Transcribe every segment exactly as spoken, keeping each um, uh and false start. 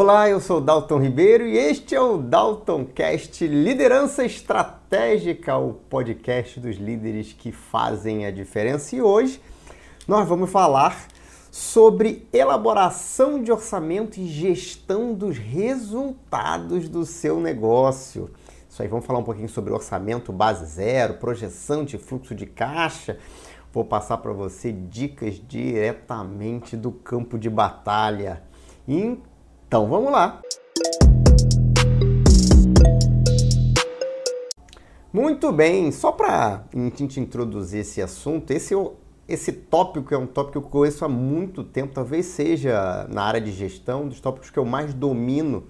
Olá, eu sou Dalton Ribeiro e este é o Dalton Cast Liderança Estratégica, o podcast dos líderes que fazem a diferença. E hoje nós vamos falar sobre elaboração de orçamento e gestão dos resultados do seu negócio. Isso aí, vamos falar um pouquinho sobre orçamento base zero, projeção de fluxo de caixa. Vou passar para você dicas diretamente do campo de batalha. Então, Então, vamos lá! Muito bem, só para te introduzir esse assunto, esse, esse tópico é um tópico que eu conheço há muito tempo, talvez seja na área de gestão, um dos tópicos que eu mais domino,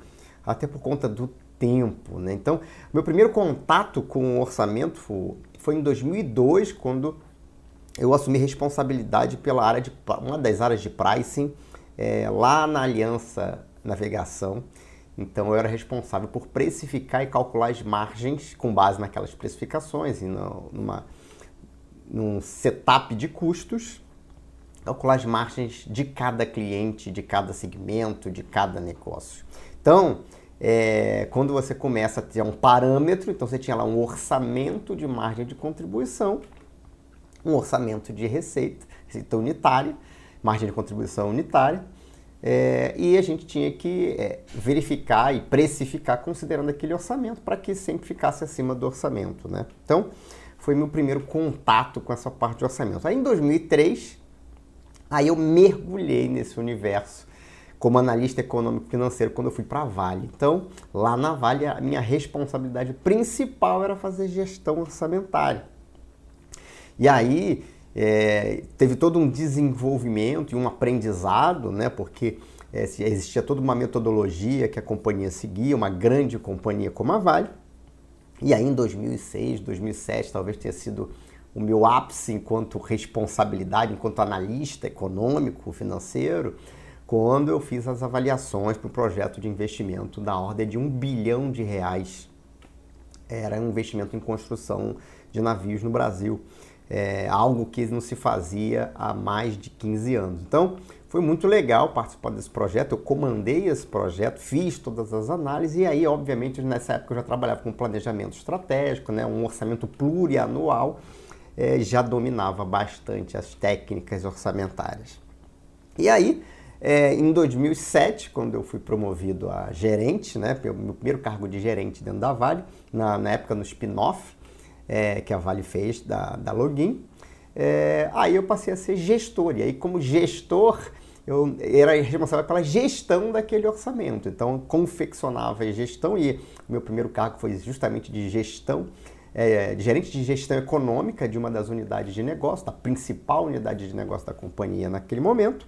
até por conta do tempo, né? Então, meu primeiro contato com o orçamento foi em dois mil e dois, quando eu assumi responsabilidade pela área de, uma das áreas de pricing, é, lá na Aliança, navegação. Então eu era responsável por precificar e calcular as margens com base naquelas precificações e no, numa, num setup de custos, calcular as margens de cada cliente, de cada segmento, de cada negócio. Então, é, quando você começa a ter um parâmetro, então você tinha lá um orçamento de margem de contribuição, um orçamento de receita, receita unitária, margem de contribuição unitária, É, e a gente tinha que é, verificar e precificar considerando aquele orçamento para que sempre ficasse acima do orçamento, né? Então, foi meu primeiro contato com essa parte de orçamento. Aí, em dois mil e três, aí eu mergulhei nesse universo como analista econômico financeiro quando eu fui para a Vale. Então, lá na Vale, a minha responsabilidade principal era fazer gestão orçamentária. E aí... É, teve todo um desenvolvimento e um aprendizado, né? Porque é, existia toda uma metodologia que a companhia seguia, uma grande companhia como a Vale. E aí em dois mil e seis, dois mil e sete, talvez tenha sido o meu ápice enquanto responsabilidade, enquanto analista econômico, financeiro, quando eu fiz as avaliações para o projeto de investimento da ordem de um bilhão de reais. Era um investimento em construção de navios no Brasil. É algo que não se fazia há mais de quinze anos. Então, foi muito legal participar desse projeto, eu comandei esse projeto, fiz todas as análises e aí, obviamente, nessa época eu já trabalhava com planejamento estratégico, né, um orçamento plurianual, é, já dominava bastante as técnicas orçamentárias. E aí, é, em dois mil e sete, quando eu fui promovido a gerente, né, meu primeiro cargo de gerente dentro da Vale, na, na época no spin-off, É, que a Vale fez, da, da Login, é, aí eu passei a ser gestor. E aí, como gestor, eu era responsável pela gestão daquele orçamento. Então, confeccionava a gestão e meu primeiro cargo foi justamente de gestão, é, de gerente de gestão econômica de uma das unidades de negócio, da principal unidade de negócio da companhia naquele momento.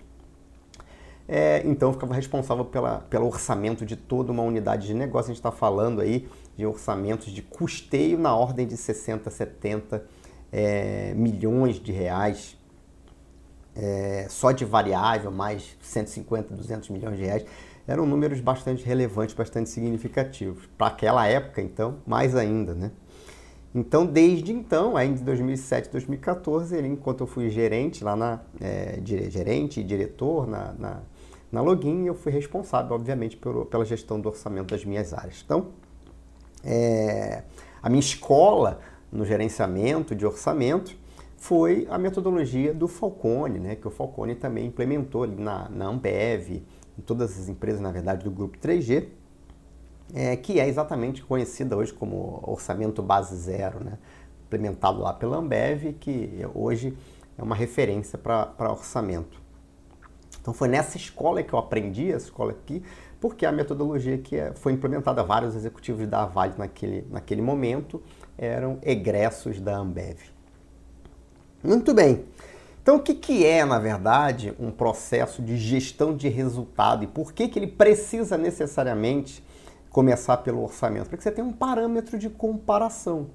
É, então, eu ficava responsável pela, pelo orçamento de toda uma unidade de negócio. A gente está falando aí de orçamentos de custeio na ordem de sessenta, setenta é, milhões de reais, é, só de variável, mais cento e cinquenta, duzentos milhões de reais. Eram números bastante relevantes, bastante significativos. Para aquela época, então, mais ainda, né? Então, desde então, ainda em dois mil e sete, dois mil e quatorze, enquanto eu fui gerente lá na é, gerente e diretor na, na, na Login, eu fui responsável, obviamente, pelo, pela gestão do orçamento das minhas áreas. Então, é, a minha escola no gerenciamento de orçamento foi a metodologia do Falcone, né, que o Falcone também implementou ali na, na Ambev, em todas as empresas, na verdade, do Grupo três G, É, que é exatamente conhecida hoje como orçamento base zero, né? Implementado lá pela Ambev, que hoje é uma referência para orçamento. Então foi nessa escola que eu aprendi, essa escola aqui, porque a metodologia que é, foi implementada, vários executivos da Vale naquele, naquele momento eram egressos da Ambev. Muito bem. Então o que, que é, na verdade, um processo de gestão de resultado e por que, que ele precisa necessariamente começar pelo orçamento, porque você tem um parâmetro de comparação.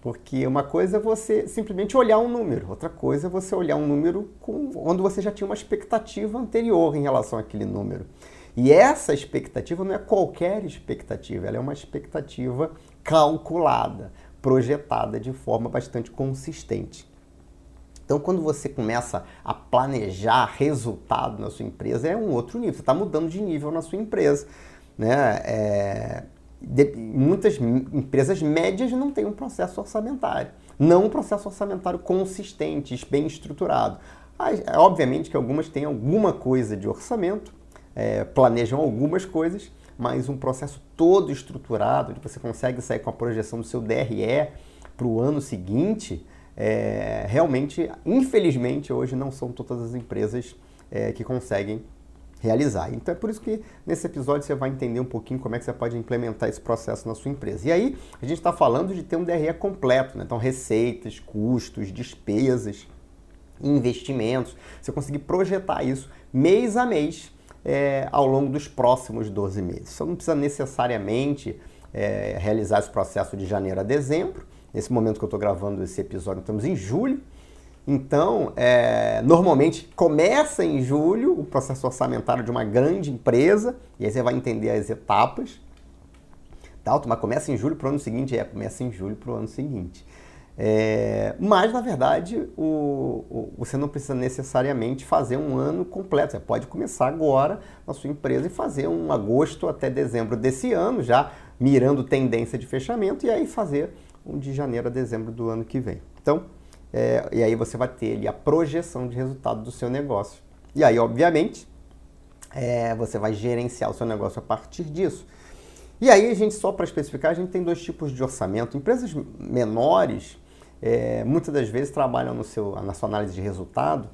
Porque uma coisa é você simplesmente olhar um número, outra coisa é você olhar um número com, onde você já tinha uma expectativa anterior em relação àquele número. E essa expectativa não é qualquer expectativa, ela é uma expectativa calculada, projetada de forma bastante consistente. Então, quando você começa a planejar resultado na sua empresa, é um outro nível. Você está mudando de nível na sua empresa, né? É, de, muitas empresas médias não têm um processo orçamentário. Não um processo orçamentário consistente, bem estruturado. Mas, obviamente que algumas têm alguma coisa de orçamento, é, planejam algumas coisas, mas um processo todo estruturado, onde você consegue sair com a projeção do seu D R E para o ano seguinte, é, realmente, infelizmente, hoje não são todas as empresas é, que conseguem realizar. Então é por isso que nesse episódio você vai entender um pouquinho como é que você pode implementar esse processo na sua empresa. E aí a gente está falando de ter um D R E completo, né? Então receitas, custos, despesas, investimentos, você conseguir projetar isso mês a mês é, ao longo dos próximos doze meses. Você não precisa necessariamente é, realizar esse processo de janeiro a dezembro. Nesse momento que eu estou gravando esse episódio, estamos em julho. Então, é, normalmente começa em julho o processo orçamentário de uma grande empresa, e aí você vai entender as etapas. Tá, mas começa em julho para o ano seguinte? É, começa em julho para o ano seguinte. É, mas, na verdade, o, o, você não precisa necessariamente fazer um ano completo. Você pode começar agora na sua empresa e fazer um agosto até dezembro desse ano, já mirando tendência de fechamento, e aí fazer um de janeiro a dezembro do ano que vem. Então, É, e aí você vai ter ali a projeção de resultado do seu negócio. E aí, obviamente, é, você vai gerenciar o seu negócio a partir disso. E aí, a gente, só para especificar, a gente tem dois tipos de orçamento. Empresas menores, é, muitas das vezes, trabalham no seu, na sua análise de resultado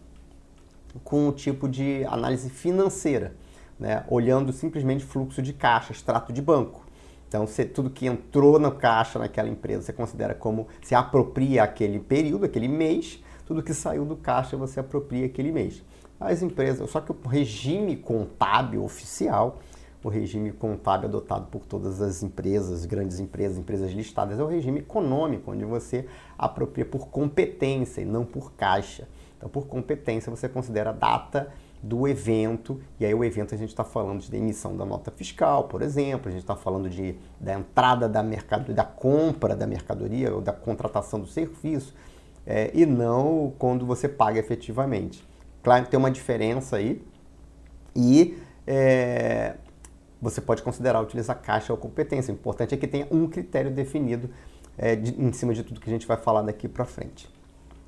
com um tipo de análise financeira, né? Olhando simplesmente fluxo de caixa, extrato de banco. Então, você, tudo que entrou na caixa naquela empresa, você considera como, se apropria aquele período, aquele mês. Tudo que saiu do caixa, você apropria aquele mês. As empresas, só que o regime contábil oficial, o regime contábil adotado por todas as empresas, grandes empresas, empresas listadas, é o regime econômico, onde você apropria por competência e não por caixa. Então, por competência, você considera a data do evento, e aí o evento a gente está falando de emissão da nota fiscal, por exemplo, a gente está falando de, da entrada da mercadoria, da compra da mercadoria ou da contratação do serviço, é, e não quando você paga efetivamente. Claro que tem uma diferença aí, e é, você pode considerar utilizar caixa ou competência. O importante é que tenha um critério definido é, de, em cima de tudo que a gente vai falar daqui para frente.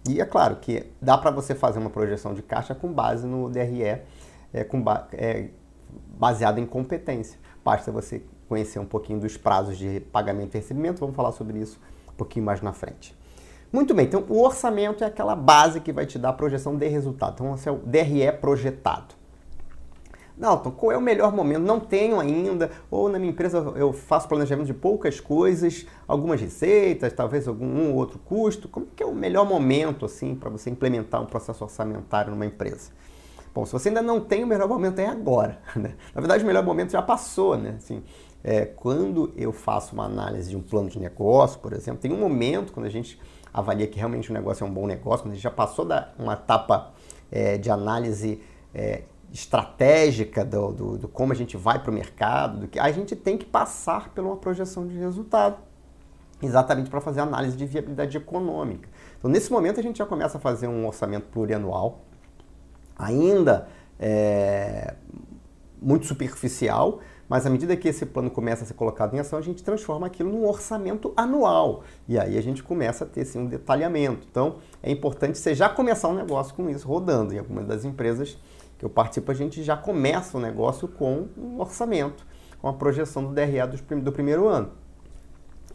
E é claro que dá para você fazer uma projeção de caixa com base no D R E, é, com ba é, baseado em competência. Basta você conhecer um pouquinho dos prazos de pagamento e recebimento. Vamos falar sobre isso um pouquinho mais na frente. Muito bem, então o orçamento é aquela base que vai te dar a projeção de resultado. Então, esse é o D R E projetado. Dalton, qual é o melhor momento? Não tenho ainda, ou na minha empresa eu faço planejamento de poucas coisas, algumas receitas, talvez algum um, outro custo. Como que é o melhor momento assim para você implementar um processo orçamentário numa empresa? Bom, se você ainda não tem, o melhor momento é agora, né? Na verdade, o melhor momento já passou, né? Assim, é, quando eu faço uma análise de um plano de negócio, por exemplo, tem um momento quando a gente avalia que realmente o negócio é um bom negócio, quando a gente já passou da uma etapa é, de análise é, estratégica do, do, do como a gente vai para o mercado, do que a gente tem que passar por uma projeção de resultado, exatamente para fazer análise de viabilidade econômica. Então, nesse momento, a gente já começa a fazer um orçamento plurianual, ainda é, muito superficial, mas à medida que esse plano começa a ser colocado em ação, a gente transforma aquilo num orçamento anual. E aí a gente começa a ter assim, um detalhamento. Então, é importante você já começar um negócio com isso rodando. Em algumas das empresas eu participo, a gente já começa o negócio com um orçamento, com a projeção do D R E do, prim do primeiro ano.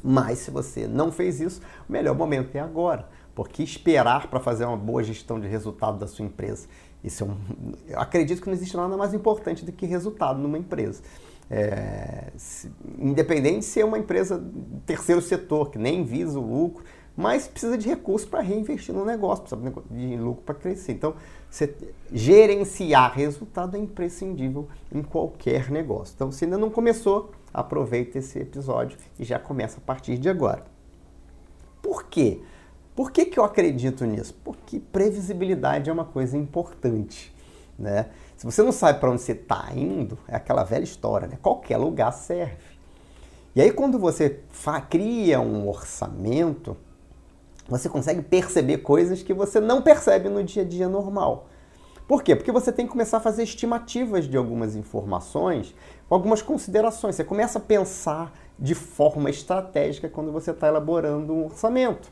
Mas se você não fez isso, o melhor momento é agora, porque esperar para fazer uma boa gestão de resultado da sua empresa, isso é um, eu acredito que não existe nada mais importante do que resultado numa empresa. É, se, independente se é uma empresa terceiro setor, que nem visa o lucro, mas precisa de recursos para reinvestir no negócio, precisa de lucro para crescer. Então, você gerenciar resultado é imprescindível em qualquer negócio. Então, se ainda não começou, aproveita esse episódio e já começa a partir de agora. Por quê? Por que que eu acredito nisso? Porque previsibilidade é uma coisa importante, né? Se você não sabe para onde você está indo, é aquela velha história, né? Qualquer lugar serve. E aí, quando você cria um orçamento, você consegue perceber coisas que você não percebe no dia a dia normal. Por quê? Porque você tem que começar a fazer estimativas de algumas informações, com algumas considerações. Você começa a pensar de forma estratégica quando você está elaborando um orçamento.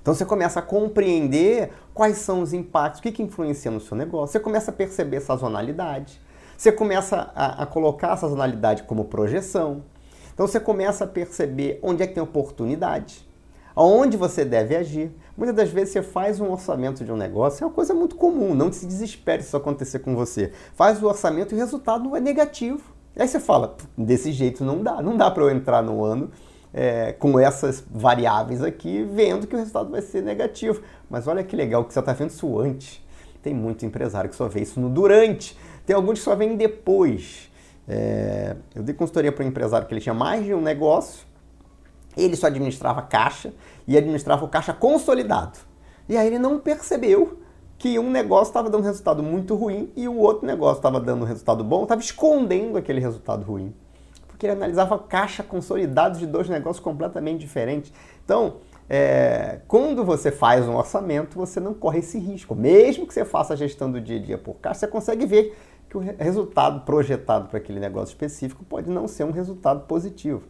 Então você começa a compreender quais são os impactos, o que, que influencia no seu negócio. Você começa a perceber sazonalidade. Você começa a, a colocar a sazonalidade como projeção. Então você começa a perceber onde é que tem oportunidade, aonde você deve agir. Muitas das vezes você faz um orçamento de um negócio, é uma coisa muito comum, não se desespere se isso acontecer com você. Faz o orçamento e o resultado é negativo. Aí você fala, desse jeito não dá, não dá para eu entrar no ano é, com essas variáveis aqui, vendo que o resultado vai ser negativo. Mas olha que legal que você está vendo isso antes. Tem muito empresário que só vê isso no durante, tem alguns que só vêm depois. É, eu dei consultoria para um empresário que ele tinha mais de um negócio, ele só administrava caixa e administrava o caixa consolidado. E aí ele não percebeu que um negócio estava dando resultado muito ruim e o outro negócio estava dando resultado bom, estava escondendo aquele resultado ruim. Porque ele analisava caixa consolidado de dois negócios completamente diferentes. Então, é, quando você faz um orçamento, você não corre esse risco. Mesmo que você faça a gestão do dia a dia por caixa, você consegue ver que o resultado projetado para aquele negócio específico pode não ser um resultado positivo.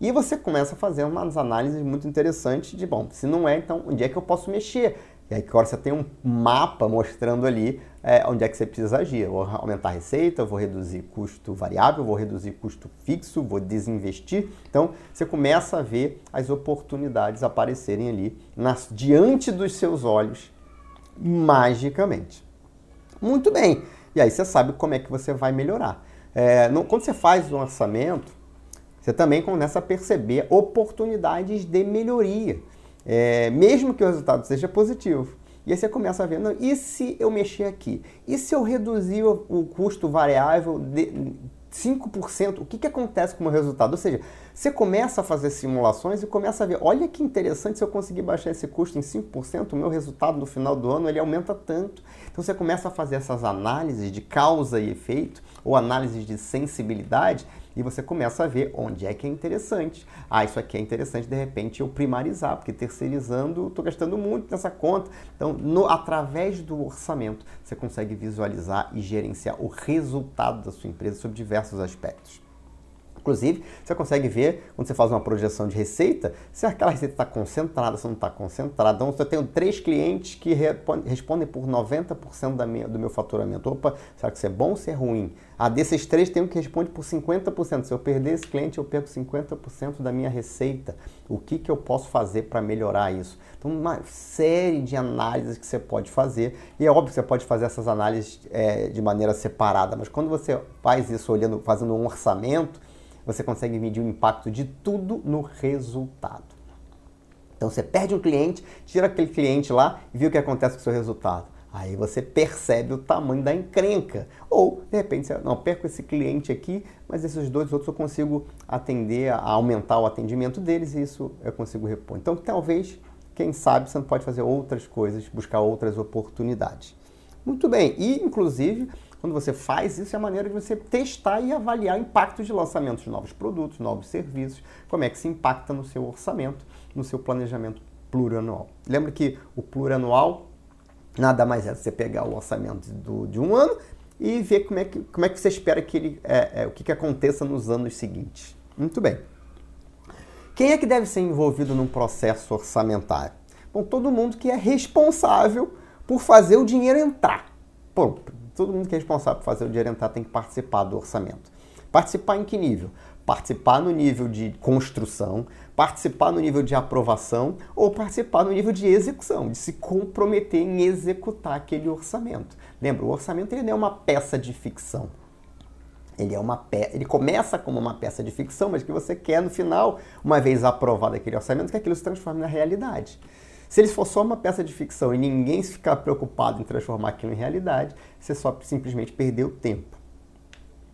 E você começa a fazer umas análises muito interessantes de, bom, se não é, então onde é que eu posso mexer? E aí agora você tem um mapa mostrando ali é, onde é que você precisa agir. Eu vou aumentar a receita, eu vou reduzir custo variável, eu vou reduzir custo fixo, vou desinvestir. Então você começa a ver as oportunidades aparecerem ali nas, diante dos seus olhos, magicamente. Muito bem. E aí você sabe como é que você vai melhorar. É, no, quando você faz um orçamento, você também começa a perceber oportunidades de melhoria, é, mesmo que o resultado seja positivo. E aí você começa a ver, não, e se eu mexer aqui? E se eu reduzir o, o custo variável de cinco por cento? O que, que acontece com o meu resultado? Ou seja, você começa a fazer simulações e começa a ver, olha que interessante, se eu conseguir baixar esse custo em cinco por cento, o meu resultado no final do ano ele aumenta tanto. Então você começa a fazer essas análises de causa e efeito, ou análises de sensibilidade, e você começa a ver onde é que é interessante. Ah, isso aqui é interessante, de repente, eu primarizar, porque terceirizando, estou gastando muito nessa conta. Então, no, através do orçamento, você consegue visualizar e gerenciar o resultado da sua empresa sob diversos aspectos. Inclusive, você consegue ver, quando você faz uma projeção de receita, se aquela receita está concentrada, se não está concentrada. Então, se eu tenho três clientes que respondem por noventa por cento da minha, do meu faturamento, opa, será que isso é bom ou isso é ruim? Ah, desses três tem um que responde por cinquenta por cento. Se eu perder esse cliente, eu perco cinquenta por cento da minha receita. O que, que eu posso fazer para melhorar isso? Então, uma série de análises que você pode fazer. E é óbvio que você pode fazer essas análises é, de maneira separada, mas quando você faz isso olhando, fazendo um orçamento, você consegue medir o impacto de tudo no resultado. Então você perde um cliente, tira aquele cliente lá e vê o que acontece com o seu resultado. Aí você percebe o tamanho da encrenca. Ou, de repente, você, não, perco esse cliente aqui, mas esses dois outros eu consigo atender, a aumentar o atendimento deles e isso eu consigo repor. Então talvez, quem sabe, você pode fazer outras coisas, buscar outras oportunidades. Muito bem, e inclusive, quando você faz isso, é a maneira de você testar e avaliar impactos de lançamentos de novos produtos, novos serviços, como é que se impacta no seu orçamento, no seu planejamento plurianual. Lembra que o plurianual nada mais é do que você pegar o orçamento do, de um ano e ver como é que, como é que você espera que ele, é, é, o que, que aconteça nos anos seguintes. Muito bem. Quem é que deve ser envolvido num processo orçamentário? Bom, todo mundo que é responsável por fazer o dinheiro entrar. Bom, todo mundo que é responsável por fazer o dinheiro entrar tem que participar do orçamento. Participar em que nível? Participar no nível de construção, participar no nível de aprovação ou participar no nível de execução, de se comprometer em executar aquele orçamento. Lembra, o orçamento ele não é uma peça de ficção. Ele, é uma pe... ele começa como uma peça de ficção, mas que você quer no final, uma vez aprovado aquele orçamento, que aquilo se transforme na realidade. Se ele for só uma peça de ficção e ninguém ficar preocupado em transformar aquilo em realidade, você só simplesmente perdeu tempo.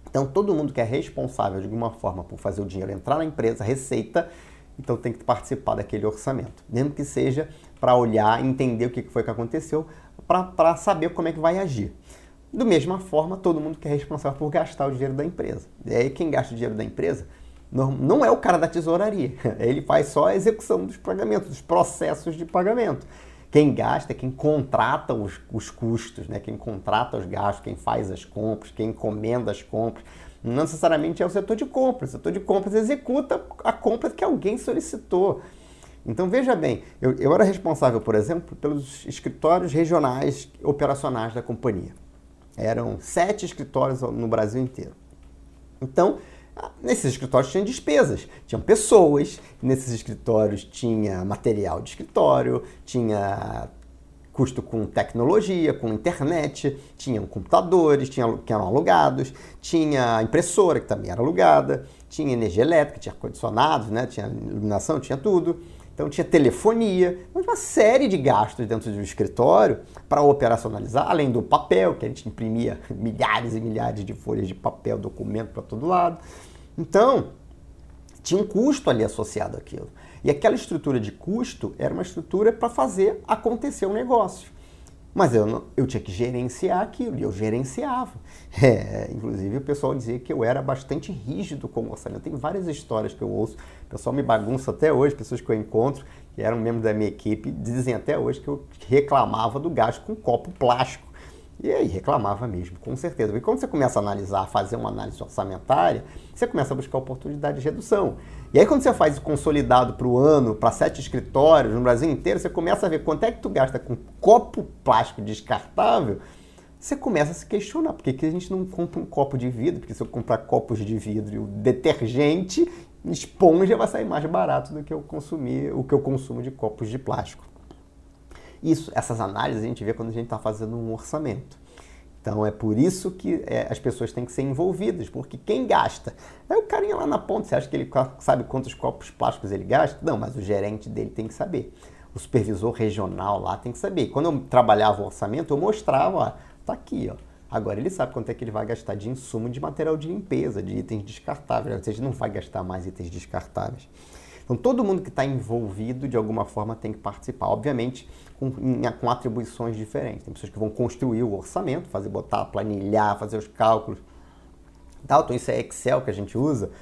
Então, todo mundo que é responsável de alguma forma por fazer o dinheiro entrar na empresa, receita, então tem que participar daquele orçamento. Mesmo que seja para olhar, entender o que foi que aconteceu, para saber como é que vai agir. Da mesma forma, todo mundo que é responsável por gastar o dinheiro da empresa. E aí, quem gasta o dinheiro da empresa não, não é o cara da tesouraria. Ele faz só a execução dos pagamentos, dos processos de pagamento. Quem gasta é quem contrata os, os custos, né? Quem contrata os gastos, quem faz as compras, quem encomenda as compras. Não necessariamente é o setor de compras. O setor de compras executa a compra que alguém solicitou. Então, veja bem, eu, eu era responsável, por exemplo, pelos escritórios regionais operacionais da companhia. Eram sete escritórios no Brasil inteiro. Então, nesses escritórios tinham despesas, tinham pessoas, nesses escritórios tinha material de escritório, tinha custo com tecnologia, com internet, tinham computadores tinha, que eram alugados, tinha impressora que também era alugada, tinha energia elétrica, tinha ar-condicionado, né? Tinha iluminação, tinha tudo. Então tinha telefonia, uma série de gastos dentro do escritório para operacionalizar, além do papel, que a gente imprimia milhares e milhares de folhas de papel, documento para todo lado. Então, tinha um custo ali associado àquilo. E aquela estrutura de custo era uma estrutura para fazer acontecer o negócio. Mas eu, não, eu tinha que gerenciar aquilo, e eu gerenciava. É, inclusive, o pessoal dizia que eu era bastante rígido com o orçamento. Tem várias histórias que eu ouço, o pessoal me bagunça até hoje, pessoas que eu encontro, que eram membros da minha equipe, dizem até hoje que eu reclamava do gasto com copo plástico. E aí, reclamava mesmo, com certeza. E quando você começa a analisar, fazer uma análise orçamentária, você começa a buscar oportunidade de redução. E aí, quando você faz o consolidado para o ano, para sete escritórios no Brasil inteiro, você começa a ver quanto é que tu gasta com copo plástico descartável, você começa a se questionar. Por que que a gente não compra um copo de vidro? Porque se eu comprar copos de vidro e o detergente, esponja, vai sair mais barato do que eu consumir, o que eu consumo de copos de plástico. Isso, essas análises a gente vê quando a gente está fazendo um orçamento. Então é por isso que é, as pessoas têm que ser envolvidas, porque quem gasta? É o carinha lá na ponta, você acha que ele sabe quantos copos plásticos ele gasta? Não, mas o gerente dele tem que saber. O supervisor regional lá tem que saber. Quando eu trabalhava o orçamento, eu mostrava, ó, tá aqui, ó. Agora ele sabe quanto é que ele vai gastar de insumo, de material de limpeza, de itens descartáveis, ou seja, não vai gastar mais itens descartáveis. Então, todo mundo que está envolvido, de alguma forma, tem que participar. Obviamente, com, com atribuições diferentes. Tem pessoas que vão construir o orçamento, fazer, botar, planilhar, fazer os cálculos. Dalton, isso é Excel que a gente usa?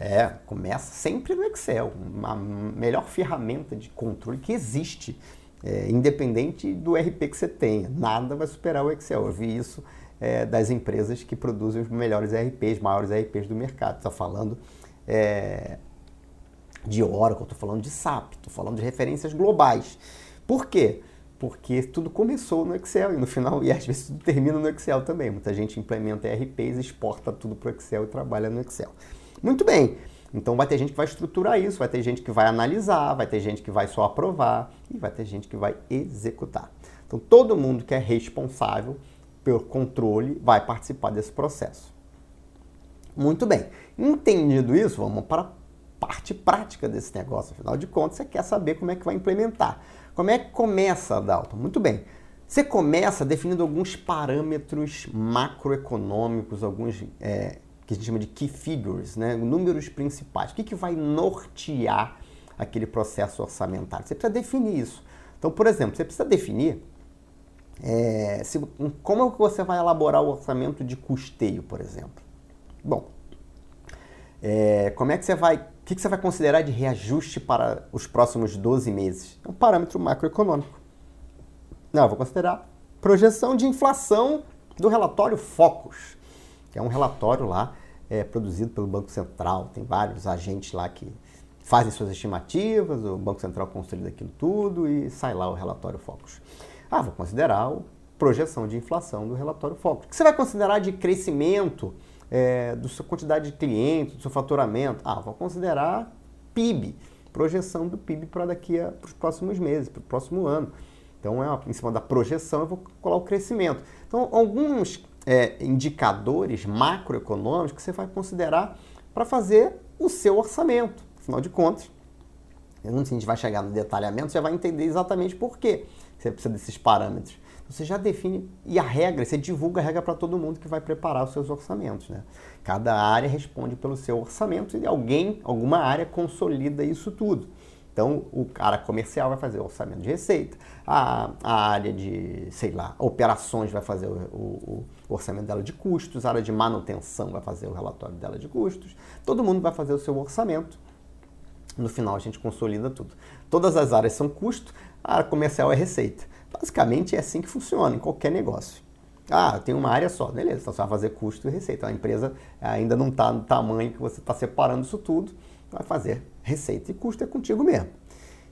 É, começa sempre no Excel. A melhor ferramenta de controle que existe, é, independente do R P que você tenha. Nada vai superar o Excel. Eu vi isso é, das empresas que produzem os melhores R Ps, maiores R Ps do mercado. Está falando... É, de Oracle, estou falando de S A P, estou falando de referências globais. Por quê? Porque tudo começou no Excel e no final, e às vezes tudo termina no Excel também. Muita gente implementa E R Ps, exporta tudo para o Excel e trabalha no Excel. Muito bem, então vai ter gente que vai estruturar isso, vai ter gente que vai analisar, vai ter gente que vai só aprovar e vai ter gente que vai executar. Então todo mundo que é responsável pelo controle vai participar desse processo. Muito bem, entendido isso, vamos para a parte prática desse negócio. Afinal de contas, você quer saber como é que vai implementar. Como é que começa, Dalton? Muito bem. Você começa definindo alguns parâmetros macroeconômicos, alguns é, que a gente chama de key figures, né? Números principais. O que, que vai nortear aquele processo orçamentário? Você precisa definir isso. Então, por exemplo, você precisa definir é, se, como é que você vai elaborar o orçamento de custeio, por exemplo. Bom, é, como é que você vai... O que você vai considerar de reajuste para os próximos doze meses? É um parâmetro macroeconômico. Não, eu vou considerar projeção de inflação do relatório Focus, que é um relatório lá é, produzido pelo Banco Central. Tem vários agentes lá que fazem suas estimativas, o Banco Central construindo aquilo tudo e sai lá o relatório Focus. Ah, vou considerar a projeção de inflação do relatório Focus. O que você vai considerar de crescimento? É, da sua quantidade de clientes, do seu faturamento. Ah, vou considerar P I B, projeção do P I B para daqui a os próximos meses, para o próximo ano. Então, é uma, em cima da projeção, eu vou colar o crescimento. Então, alguns é, indicadores macroeconômicos que você vai considerar para fazer o seu orçamento. Afinal de contas, antes que a gente vai chegar no detalhamento, você vai entender exatamente por que você precisa desses parâmetros. Você já define, e a regra, você divulga a regra para todo mundo que vai preparar os seus orçamentos, né? Cada área responde pelo seu orçamento e alguém, alguma área, consolida isso tudo. Então, o cara comercial vai fazer o orçamento de receita, a, a área de, sei lá, operações vai fazer o, o, o orçamento dela de custos, a área de manutenção vai fazer o relatório dela de custos, todo mundo vai fazer o seu orçamento, no final a gente consolida tudo. Todas as áreas são custo, a área comercial é receita. Basicamente é assim que funciona em qualquer negócio. Ah, tem uma área só, beleza, então você vai fazer custo e receita. A empresa ainda não está no tamanho que você está separando isso tudo, vai fazer receita e custo é contigo mesmo.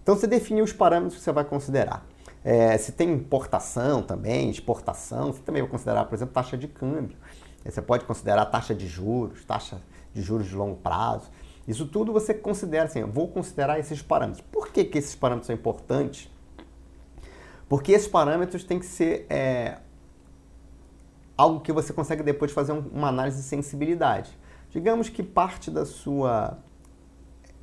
Então você define os parâmetros que você vai considerar. É, se tem importação também, exportação, você também vai considerar, por exemplo, taxa de câmbio. Você pode considerar taxa de juros, taxa de juros de longo prazo. Isso tudo você considera assim, eu vou considerar esses parâmetros. Por que que esses parâmetros são importantes? Porque esses parâmetros têm que ser é, algo que você consegue depois fazer um, uma análise de sensibilidade. Digamos que parte da sua...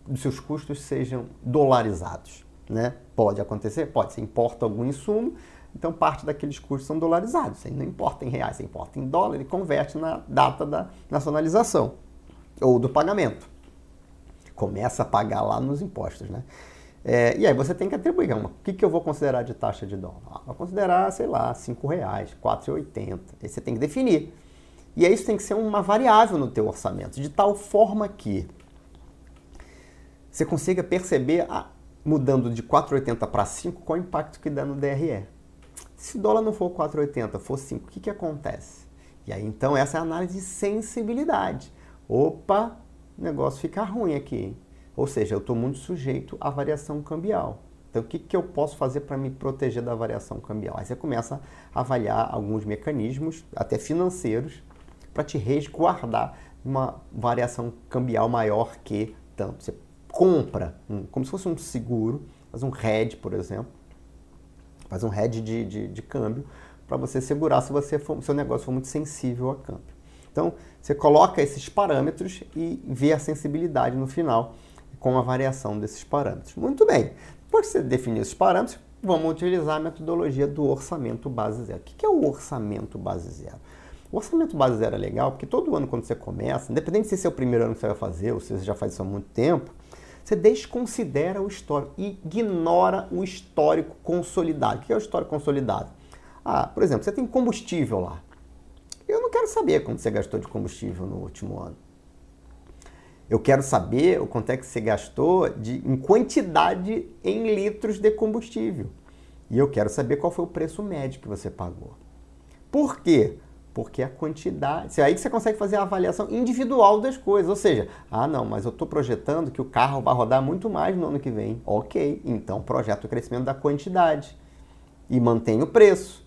dos seus custos sejam dolarizados, né? Pode acontecer, pode. Você importa algum insumo, então parte daqueles custos são dolarizados. Você não importa em reais, você importa em dólar e converte na data da nacionalização ou do pagamento. Começa a pagar lá nos impostos, né? É, e aí você tem que atribuir uma. O que, que eu vou considerar de taxa de dólar? Ah, vou considerar, sei lá, cinco reais, quatro e oitenta. Aí você tem que definir. E aí isso tem que ser uma variável no teu orçamento, de tal forma que você consiga perceber, ah, mudando de quatro e oitenta para cinco, qual é o impacto que dá no D R E. Se o dólar não for quatro e oitenta, for cinco, o que, que acontece? E aí, então, essa é a análise de sensibilidade. Opa, o negócio fica ruim aqui. Ou seja, eu estou muito sujeito à variação cambial. Então, o que, que eu posso fazer para me proteger da variação cambial? Aí você começa a avaliar alguns mecanismos, até financeiros, para te resguardar uma variação cambial maior que tanto. Você compra, como se fosse um seguro, faz um hedge, por exemplo, faz um hedge de, de, de câmbio para você segurar se você for, seu negócio for muito sensível a câmbio. Então, você coloca esses parâmetros e vê a sensibilidade no final com a variação desses parâmetros. Muito bem, depois que você definir esses parâmetros, vamos utilizar a metodologia do orçamento base zero. O que é o orçamento base zero? O orçamento base zero é legal porque todo ano quando você começa, independente se esse é o primeiro ano que você vai fazer ou se você já faz isso há muito tempo, você desconsidera o histórico, ignora o histórico consolidado. O que é o histórico consolidado? Ah, por exemplo, você tem combustível lá. Eu não quero saber quanto você gastou de combustível no último ano. Eu quero saber o quanto é que você gastou de, em quantidade em litros de combustível. E eu quero saber qual foi o preço médio que você pagou. Por quê? Porque a quantidade... É aí que você consegue fazer a avaliação individual das coisas. Ou seja, ah, não, mas eu estou projetando que o carro vai rodar muito mais no ano que vem. Ok, então projeta o crescimento da quantidade e mantém o preço.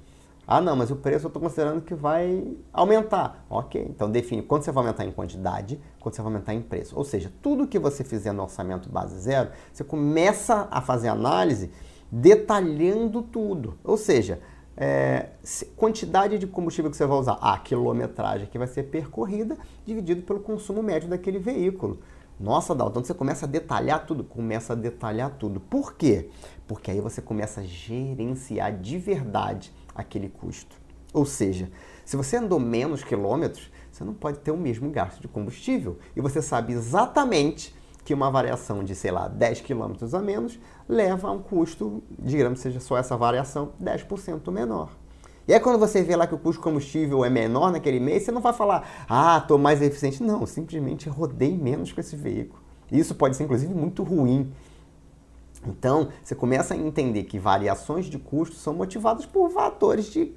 Ah, não, mas o preço eu estou considerando que vai aumentar. Ok, então define quanto você vai aumentar em quantidade, quanto você vai aumentar em preço. Ou seja, tudo que você fizer no orçamento base zero, você começa a fazer análise detalhando tudo. Ou seja... É, quantidade de combustível que você vai usar, a ah, quilometragem que vai ser percorrida, dividido pelo consumo médio daquele veículo. Nossa, Dalton, você começa a detalhar tudo? Começa a detalhar tudo. Por quê? Porque aí você começa a gerenciar de verdade aquele custo. Ou seja, se você andou menos quilômetros, você não pode ter o mesmo gasto de combustível. E você sabe exatamente que uma variação de, sei lá, dez quilômetros a menos leva a um custo, digamos que seja só essa variação, dez por cento menor. E aí quando você vê lá que o custo de combustível é menor naquele mês, você não vai falar, ah, tô mais eficiente. Não, simplesmente rodei menos com esse veículo. Isso pode ser, inclusive, muito ruim. Então, você começa a entender que variações de custo são motivadas por fatores de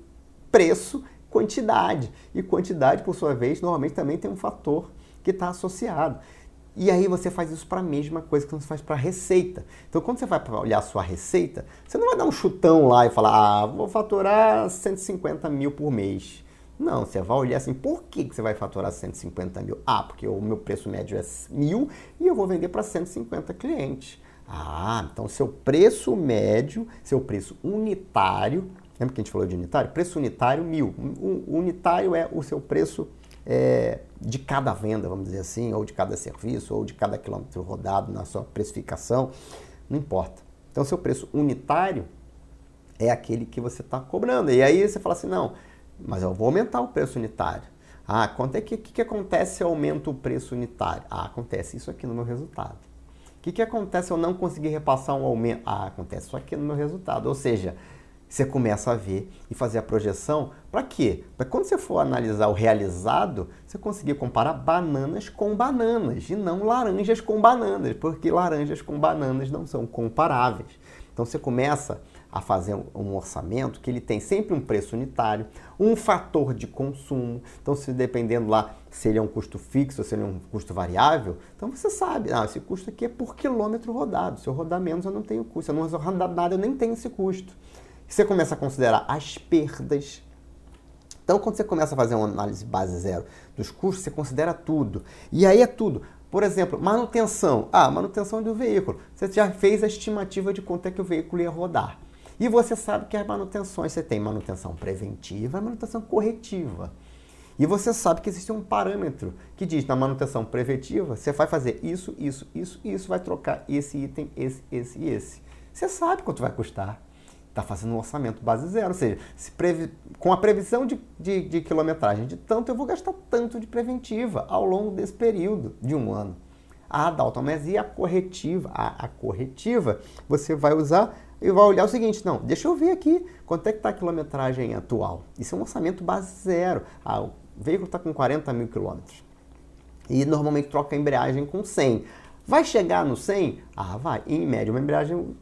preço, quantidade. E quantidade, por sua vez, normalmente também tem um fator que está associado. E aí você faz isso para a mesma coisa que você faz para a receita. Então, quando você vai olhar a sua receita, você não vai dar um chutão lá e falar, ah, vou faturar cento e cinquenta mil por mês. Não, você vai olhar assim, por que você vai faturar cento e cinquenta mil? Ah, porque o meu preço médio é mil e eu vou vender para cento e cinquenta clientes. Ah, então seu preço médio, seu preço unitário, lembra que a gente falou de unitário? Preço unitário, mil. O unitário é o seu preço... É, de cada venda, vamos dizer assim, ou de cada serviço, ou de cada quilômetro rodado na sua precificação, não importa. Então, seu preço unitário é aquele que você está cobrando. E aí você fala assim, não, mas eu vou aumentar o preço unitário. Ah, quanto é que, que, que acontece se eu aumento o preço unitário? Ah, acontece isso aqui no meu resultado. que, que acontece se eu não conseguir repassar um aumento? Ah, acontece isso aqui no meu resultado. Ou seja, você começa a ver e fazer a projeção. Para quê? Para quando você for analisar o realizado, você conseguir comparar bananas com bananas e não laranjas com bananas, porque laranjas com bananas não são comparáveis. Então você começa a fazer um orçamento que ele tem sempre um preço unitário, um fator de consumo. Então, se dependendo lá se ele é um custo fixo, se ele é um custo variável, então você sabe, ah, esse custo aqui é por quilômetro rodado. Se eu rodar menos, eu não tenho custo. Se eu não rodar nada, eu nem tenho esse custo. Você começa a considerar as perdas. Então, quando você começa a fazer uma análise base zero dos custos, você considera tudo. E aí é tudo. Por exemplo, manutenção. Ah, manutenção do veículo. Você já fez a estimativa de quanto é que o veículo ia rodar. E você sabe que as manutenções, você tem manutenção preventiva e manutenção corretiva. E você sabe que existe um parâmetro que diz, na manutenção preventiva, você vai fazer isso, isso, isso, isso, vai trocar esse item, esse, esse e esse. Você sabe quanto vai custar. Está fazendo um orçamento base zero, ou seja, se previ... com a previsão de, de, de quilometragem de tanto, eu vou gastar tanto de preventiva ao longo desse período de um ano. Ah, Dalton, mas e a corretiva? A, a corretiva você vai usar e vai olhar o seguinte, não, deixa eu ver aqui quanto é que está a quilometragem atual. Isso é um orçamento base zero. Ah, o veículo está com quarenta mil quilômetros e normalmente troca a embreagem com cem. Vai chegar no cem? Ah, vai. Em média, uma embreagem...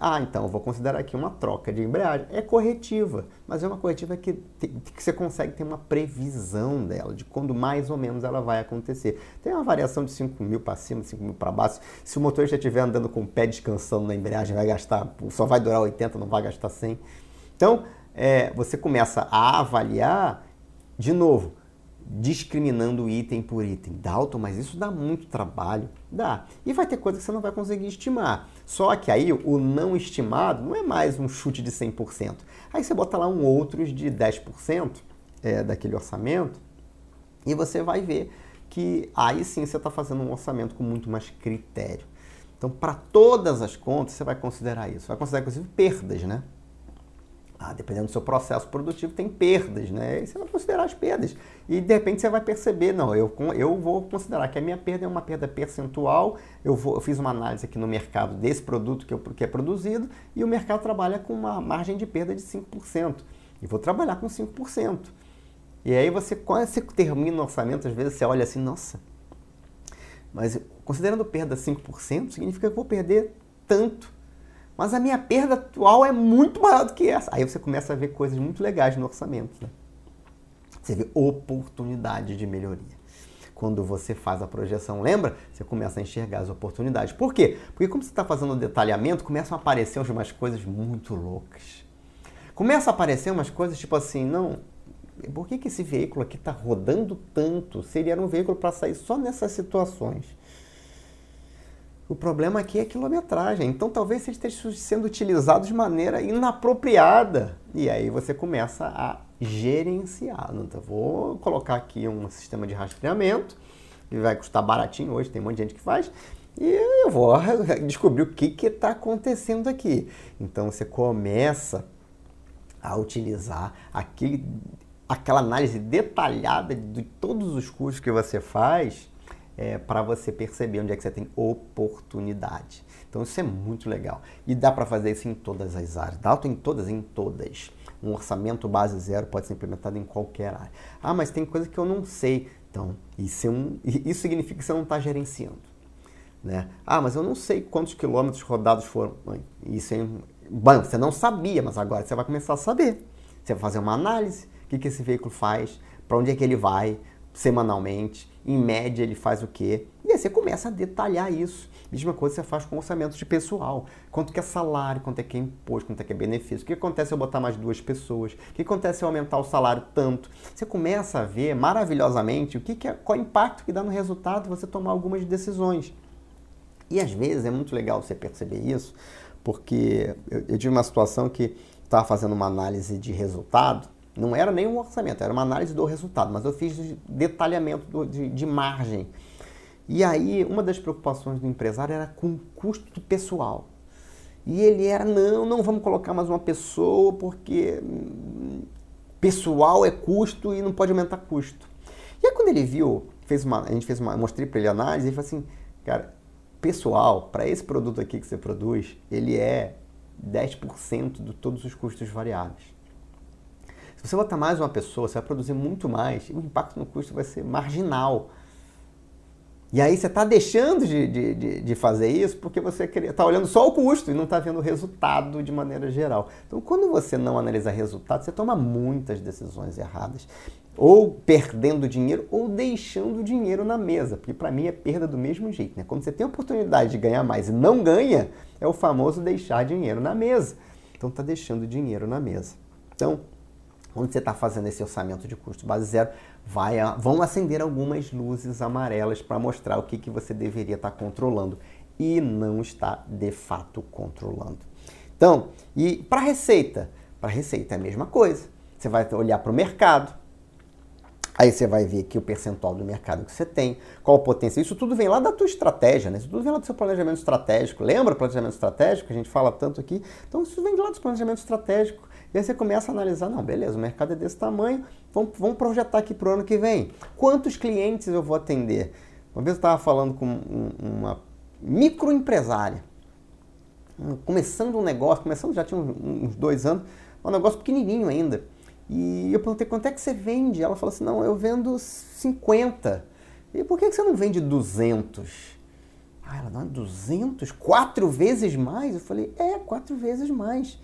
Ah, então eu vou considerar aqui uma troca de embreagem. É corretiva, mas é uma corretiva que, te, que você consegue ter uma previsão dela, de quando mais ou menos ela vai acontecer. Tem uma variação de cinco mil para cima, cinco mil para baixo. Se o motorista estiver andando com o pé descansando na embreagem, vai gastar, só vai durar oitenta, não vai gastar cem. Então, é, você começa a avaliar, de novo, discriminando item por item. Dalton, mas isso dá muito trabalho. Dá. E vai ter coisa que você não vai conseguir estimar. Só que aí o não estimado não é mais um chute de cem por cento. Aí você bota lá um outros de dez por cento é, daquele orçamento e você vai ver que aí sim você está fazendo um orçamento com muito mais critério. Então, para todas as contas, você vai considerar isso. Vai considerar, inclusive, perdas, né? Ah, dependendo do seu processo produtivo, tem perdas, né? E você vai considerar as perdas. E, de repente, você vai perceber, não, eu, eu vou considerar que a minha perda é uma perda percentual, eu, vou, eu fiz uma análise aqui no mercado desse produto que, eu, que é produzido, e o mercado trabalha com uma margem de perda de cinco por cento. E vou trabalhar com cinco por cento. E aí, você, quando você termina o orçamento, às vezes você olha assim, nossa, mas considerando perda cinco por cento, significa que eu vou perder tanto. Mas a minha perda atual é muito maior do que essa. Aí você começa a ver coisas muito legais no orçamento, né? Você vê oportunidade de melhoria. Quando você faz a projeção, lembra? Você começa a enxergar as oportunidades. Por quê? Porque como você está fazendo o detalhamento, começam a aparecer umas coisas muito loucas. Começa a aparecer umas coisas tipo assim, não, por que, que esse veículo aqui está rodando tanto? Seria um veículo para sair só nessas situações. O problema aqui é a quilometragem, então talvez eles estejam sendo utilizados de maneira inapropriada. E aí você começa a gerenciar. Então, vou colocar aqui um sistema de rastreamento, que vai custar baratinho hoje, tem um monte de gente que faz, e eu vou descobrir o que está acontecendo aqui. Então você começa a utilizar aquele, aquela análise detalhada de todos os custos que você faz, É, para você perceber onde é que você tem oportunidade. Então isso é muito legal. E dá para fazer isso em todas as áreas. Dá em todas, em todas. Um orçamento base zero pode ser implementado em qualquer área. Ah, mas tem coisa que eu não sei. Então isso, é um, isso significa que você não está gerenciando, né? Ah, mas eu não sei quantos quilômetros rodados foram. Isso é um... Bom, você não sabia, mas agora você vai começar a saber. Você vai fazer uma análise. O que, que esse veículo faz? Para onde é que ele vai? Semanalmente, em média ele faz o quê? E aí você começa a detalhar isso. Mesma coisa você faz com orçamentos de pessoal. Quanto que é salário, quanto é que é imposto, quanto é que é benefício. O que acontece se eu botar mais duas pessoas? O que acontece se eu aumentar o salário tanto? Você começa a ver maravilhosamente o que que é, qual é o impacto que dá no resultado você tomar algumas decisões. E às vezes é muito legal você perceber isso, porque eu, eu tive uma situação que estava fazendo uma análise de resultado. Não era nem um orçamento, era uma análise do resultado, mas eu fiz o detalhamento do, de, de margem. E aí, uma das preocupações do empresário era com o custo do pessoal. E ele era, não, não vamos colocar mais uma pessoa, porque pessoal é custo e não pode aumentar custo. E aí, quando ele viu, fez uma, a gente fez uma, mostrei para ele a análise, ele falou assim, cara, pessoal, para esse produto aqui que você produz, ele é dez por cento de todos os custos variáveis. Se você botar mais uma pessoa, você vai produzir muito mais, e o impacto no custo vai ser marginal. E aí você está deixando de, de, de fazer isso porque você está olhando só o custo e não está vendo o resultado de maneira geral. Então, quando você não analisa resultado, você toma muitas decisões erradas. Ou perdendo dinheiro ou deixando dinheiro na mesa. Porque para mim é perda do mesmo jeito, né? Quando você tem a oportunidade de ganhar mais e não ganha, é o famoso deixar dinheiro na mesa. Então, está deixando dinheiro na mesa. Então, quando você está fazendo esse orçamento de custo base zero, vai a, vão acender algumas luzes amarelas para mostrar o que, que você deveria estar tá controlando e não está, de fato, controlando. Então, e para a receita? Para a receita é a mesma coisa. Você vai olhar para o mercado, aí você vai ver aqui o percentual do mercado que você tem, qual o potencial. Isso tudo vem lá da tua estratégia, né? Isso tudo vem lá do seu planejamento estratégico. Lembra o planejamento estratégico que a gente fala tanto aqui? Então, isso vem lá do planejamento estratégico. E aí você começa a analisar, não, beleza, o mercado é desse tamanho, vamos, vamos projetar aqui para o ano que vem. Quantos clientes eu vou atender? Uma vez eu estava falando com uma microempresária, começando um negócio, começando já tinha uns dois anos, um negócio pequenininho ainda. E eu perguntei, quanto é que você vende? Ela falou assim, não, eu vendo cinquenta. E por que você não vende duzentos? Ah, ela, não, duzentos? Quatro vezes mais? Eu falei, é, quatro vezes mais.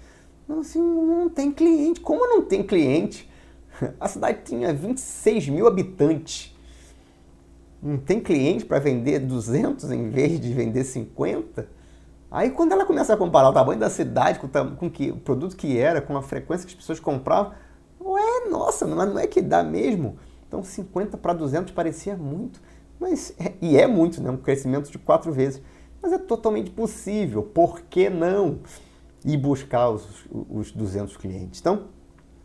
Não, assim, não tem cliente. Como não tem cliente? A cidade tinha vinte e seis mil habitantes. Não tem cliente para vender duzentos em vez de vender cinquenta? Aí quando ela começa a comparar o tamanho da cidade com o, com que, o produto que era, com a frequência que as pessoas compravam, ué, nossa, mas não é que dá mesmo. Então cinquenta para duzentos parecia muito. Mas, e é muito, né? Um crescimento de quatro vezes. Mas é totalmente possível. Por que não? E buscar os, os duzentos clientes. Então,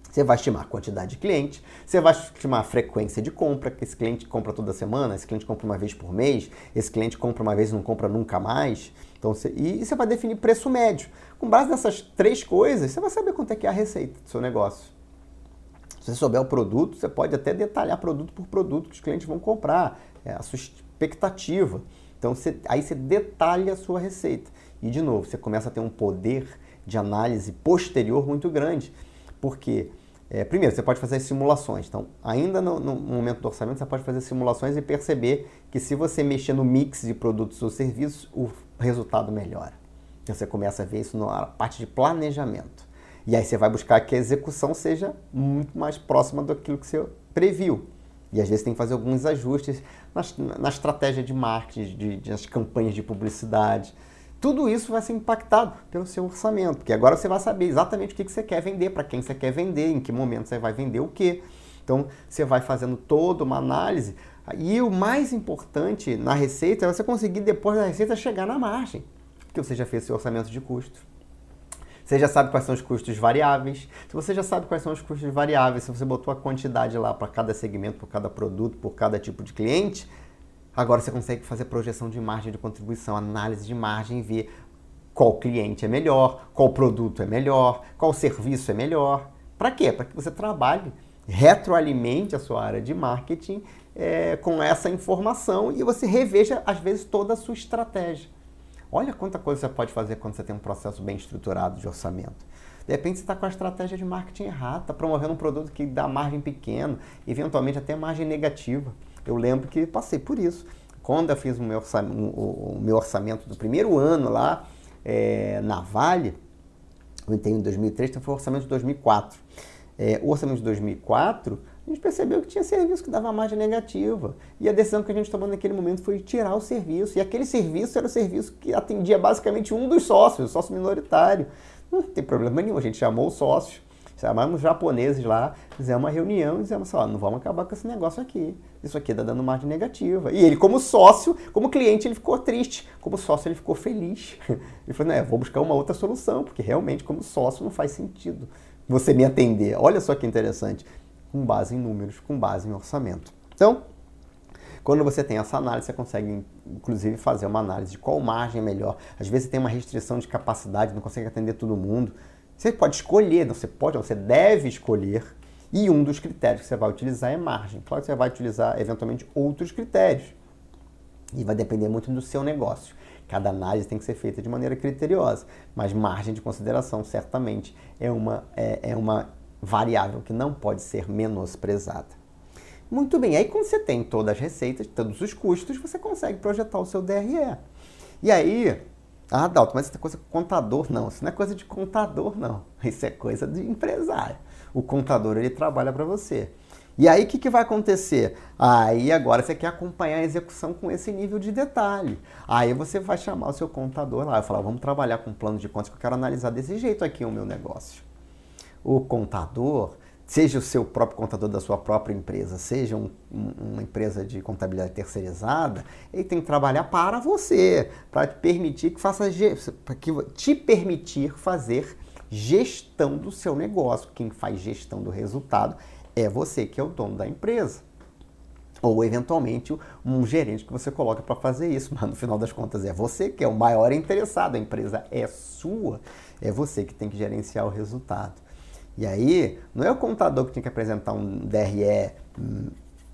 você vai estimar a quantidade de clientes, você vai estimar a frequência de compra, que esse cliente compra toda semana, esse cliente compra uma vez por mês, esse cliente compra uma vez e não compra nunca mais. Então, você, e você vai definir preço médio. Com base nessas três coisas, você vai saber quanto é que é a receita do seu negócio. Se você souber o produto, você pode até detalhar produto por produto que os clientes vão comprar, é a sua expectativa. Então, você, aí você detalha a sua receita. E, de novo, você começa a ter um poder de análise posterior muito grande, porque, é, primeiro, você pode fazer simulações. Então, ainda no, no momento do orçamento, você pode fazer simulações e perceber que se você mexer no mix de produtos ou serviços, o resultado melhora. Então, você começa a ver isso na parte de planejamento. E aí você vai buscar que a execução seja muito mais próxima daquilo que você previu. E às vezes tem que fazer alguns ajustes na, na estratégia de marketing, de, de, nas campanhas de publicidade. Tudo isso vai ser impactado pelo seu orçamento, porque agora você vai saber exatamente o que você quer vender, para quem você quer vender, em que momento você vai vender o quê. Então, você vai fazendo toda uma análise. E o mais importante na receita é você conseguir, depois da receita, chegar na margem, porque você já fez seu orçamento de custo. Você já sabe quais são os custos variáveis. Se você já sabe quais são os custos variáveis, se você botou a quantidade lá para cada segmento, por cada produto, por cada tipo de cliente, agora você consegue fazer projeção de margem de contribuição, análise de margem, ver qual cliente é melhor, qual produto é melhor, qual serviço é melhor. Para quê? Para que você trabalhe, retroalimente a sua área de marketing é, com essa informação e você reveja, às vezes, toda a sua estratégia. Olha quanta coisa você pode fazer quando você tem um processo bem estruturado de orçamento. De repente você está com a estratégia de marketing errada, está promovendo um produto que dá margem pequena, eventualmente até margem negativa. Eu lembro que passei por isso. Quando eu fiz o meu orçamento, o meu orçamento do primeiro ano lá é, na Vale, eu entrei em dois mil e três, então foi o orçamento de dois mil e quatro. É, o orçamento de dois mil e quatro, a gente percebeu que tinha serviço que dava margem negativa. E a decisão que a gente tomou naquele momento foi tirar o serviço. E aquele serviço era o serviço que atendia basicamente um dos sócios, o sócio minoritário. Não tem problema nenhum, a gente chamou o sócio. Chamamos os japoneses lá, fizemos uma reunião e dizemos, ó, não vamos acabar com esse negócio aqui. Isso aqui está dando margem negativa. E ele, como sócio, como cliente, ele ficou triste. Como sócio, ele ficou feliz. Ele falou, não, vou buscar uma outra solução, porque realmente, como sócio, não faz sentido você me atender. Olha só que interessante. Com base em números, com base em orçamento. Então, quando você tem essa análise, você consegue, inclusive, fazer uma análise de qual margem é melhor. Às vezes, você tem uma restrição de capacidade, não consegue atender todo mundo. Você pode escolher, você pode, você deve escolher, e um dos critérios que você vai utilizar é margem. Claro que você vai utilizar, eventualmente, outros critérios. E vai depender muito do seu negócio. Cada análise tem que ser feita de maneira criteriosa, mas margem de consideração certamente é uma, é, é uma variável que não pode ser menosprezada. Muito bem, aí quando você tem todas as receitas, todos os custos, você consegue projetar o seu D R E. E aí, ah, Dalton, mas isso é coisa de contador? Não, isso não é coisa de contador, não. Isso é coisa de empresário. O contador, ele trabalha para você. E aí, o que, que vai acontecer? Aí, agora, você quer acompanhar a execução com esse nível de detalhe. Aí, você vai chamar o seu contador lá e falar, vamos trabalhar com um plano de contas que eu quero analisar desse jeito aqui o meu negócio. O contador, seja o seu próprio contador da sua própria empresa, seja um, um, uma empresa de contabilidade terceirizada, ele tem que trabalhar para você, para te permitir que faça, para que te permitir fazer gestão do seu negócio. Quem faz gestão do resultado é você, que é o dono da empresa. Ou, eventualmente, um gerente que você coloca para fazer isso. Mas, no final das contas, é você que é o maior interessado. A empresa é sua. É você que tem que gerenciar o resultado. E aí, não é o contador que tem que apresentar um D R E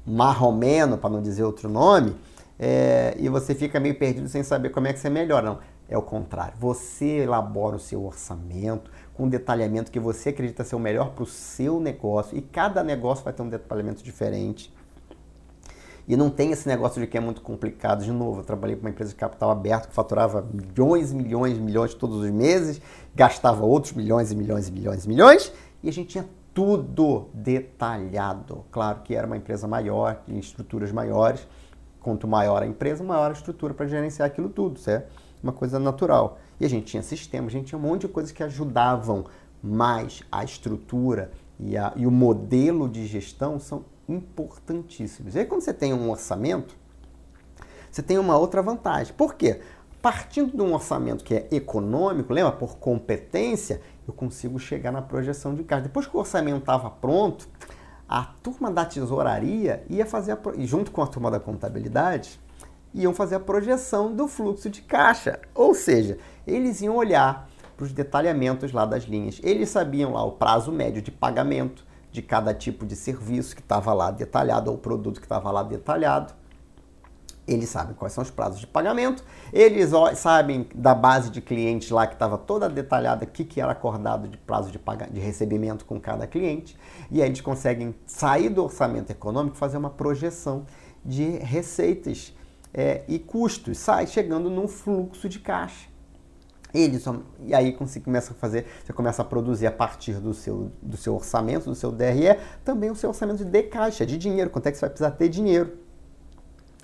marromeno, para não dizer outro nome, é, e você fica meio perdido sem saber como é que você melhora. Não, é o contrário. Você elabora o seu orçamento, com um detalhamento que você acredita ser o melhor para o seu negócio, e cada negócio vai ter um detalhamento diferente. E não tem esse negócio de que é muito complicado. De novo, eu trabalhei com uma empresa de capital aberto que faturava milhões, milhões, milhões todos os meses, gastava outros milhões e milhões e milhões e milhões, e a gente tinha tudo detalhado. Claro que era uma empresa maior, tinha estruturas maiores. Quanto maior a empresa, maior a estrutura para gerenciar aquilo tudo, certo? Uma coisa natural. E a gente tinha sistemas, a gente tinha um monte de coisas que ajudavam, mas a estrutura e, a, e o modelo de gestão são importantíssimos. E aí, quando você tem um orçamento, você tem uma outra vantagem. Por quê? Partindo de um orçamento que é econômico, lembra? Por competência, eu consigo chegar na projeção de caixa. Depois que o orçamento estava pronto, a turma da tesouraria ia fazer, a, junto com a turma da contabilidade, iam fazer a projeção do fluxo de caixa. Ou seja, eles iam olhar para os detalhamentos lá das linhas. Eles sabiam lá o prazo médio de pagamento de cada tipo de serviço que estava lá detalhado, ou produto que estava lá detalhado. Eles sabem quais são os prazos de pagamento. Eles sabem da base de clientes lá que estava toda detalhada, o que, que era acordado de prazo de, pag... de recebimento com cada cliente. E aí eles conseguem sair do orçamento econômico e fazer uma projeção de receitas É, e custos, sai chegando num fluxo de caixa. Ele só, e aí você começa a fazer, você começa a produzir a partir do seu, do seu orçamento, do seu D R E, também o seu orçamento de caixa, de dinheiro, quanto é que você vai precisar ter dinheiro.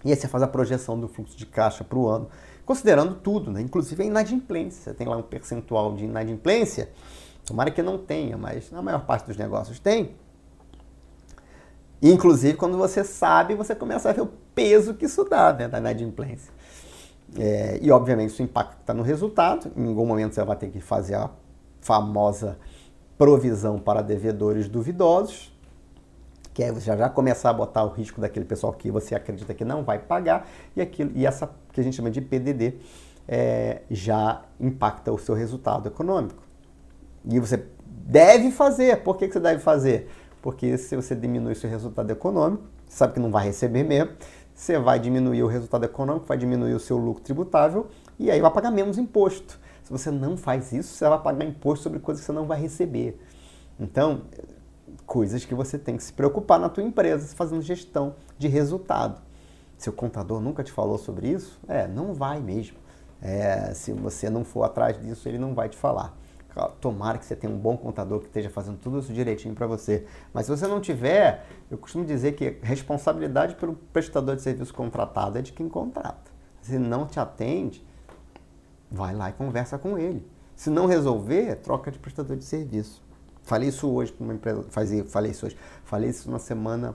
E aí você faz a projeção do fluxo de caixa para o ano, considerando tudo, né? Inclusive a inadimplência. Você tem lá um percentual de inadimplência, tomara que não tenha, mas na maior parte dos negócios tem. Inclusive, quando você sabe, você começa a ver o peso que isso dá, né, da inadimplência. É, e, obviamente, isso impacta no resultado. Em algum momento, você vai ter que fazer a famosa provisão para devedores duvidosos, que é você já, já começar a botar o risco daquele pessoal que você acredita que não vai pagar, e, aquilo, e essa que a gente chama de P D D é, já impacta o seu resultado econômico. E você deve fazer. Por que, que você deve fazer? Porque se você diminui seu resultado econômico, sabe que não vai receber mesmo, você vai diminuir o resultado econômico, vai diminuir o seu lucro tributável e aí vai pagar menos imposto. Se você não faz isso, você vai pagar imposto sobre coisas que você não vai receber. Então, coisas que você tem que se preocupar na tua empresa, fazendo gestão de resultado. Seu contador nunca te falou sobre isso? É, não vai mesmo. É, se você não for atrás disso, ele não vai te falar. Tomara que você tenha um bom contador que esteja fazendo tudo isso direitinho para você. Mas se você não tiver, eu costumo dizer que a responsabilidade pelo prestador de serviço contratado é de quem contrata. Se não te atende, vai lá e conversa com ele. Se não resolver, troca de prestador de serviço. Falei isso hoje para uma empresa, falei isso hoje, falei isso na semana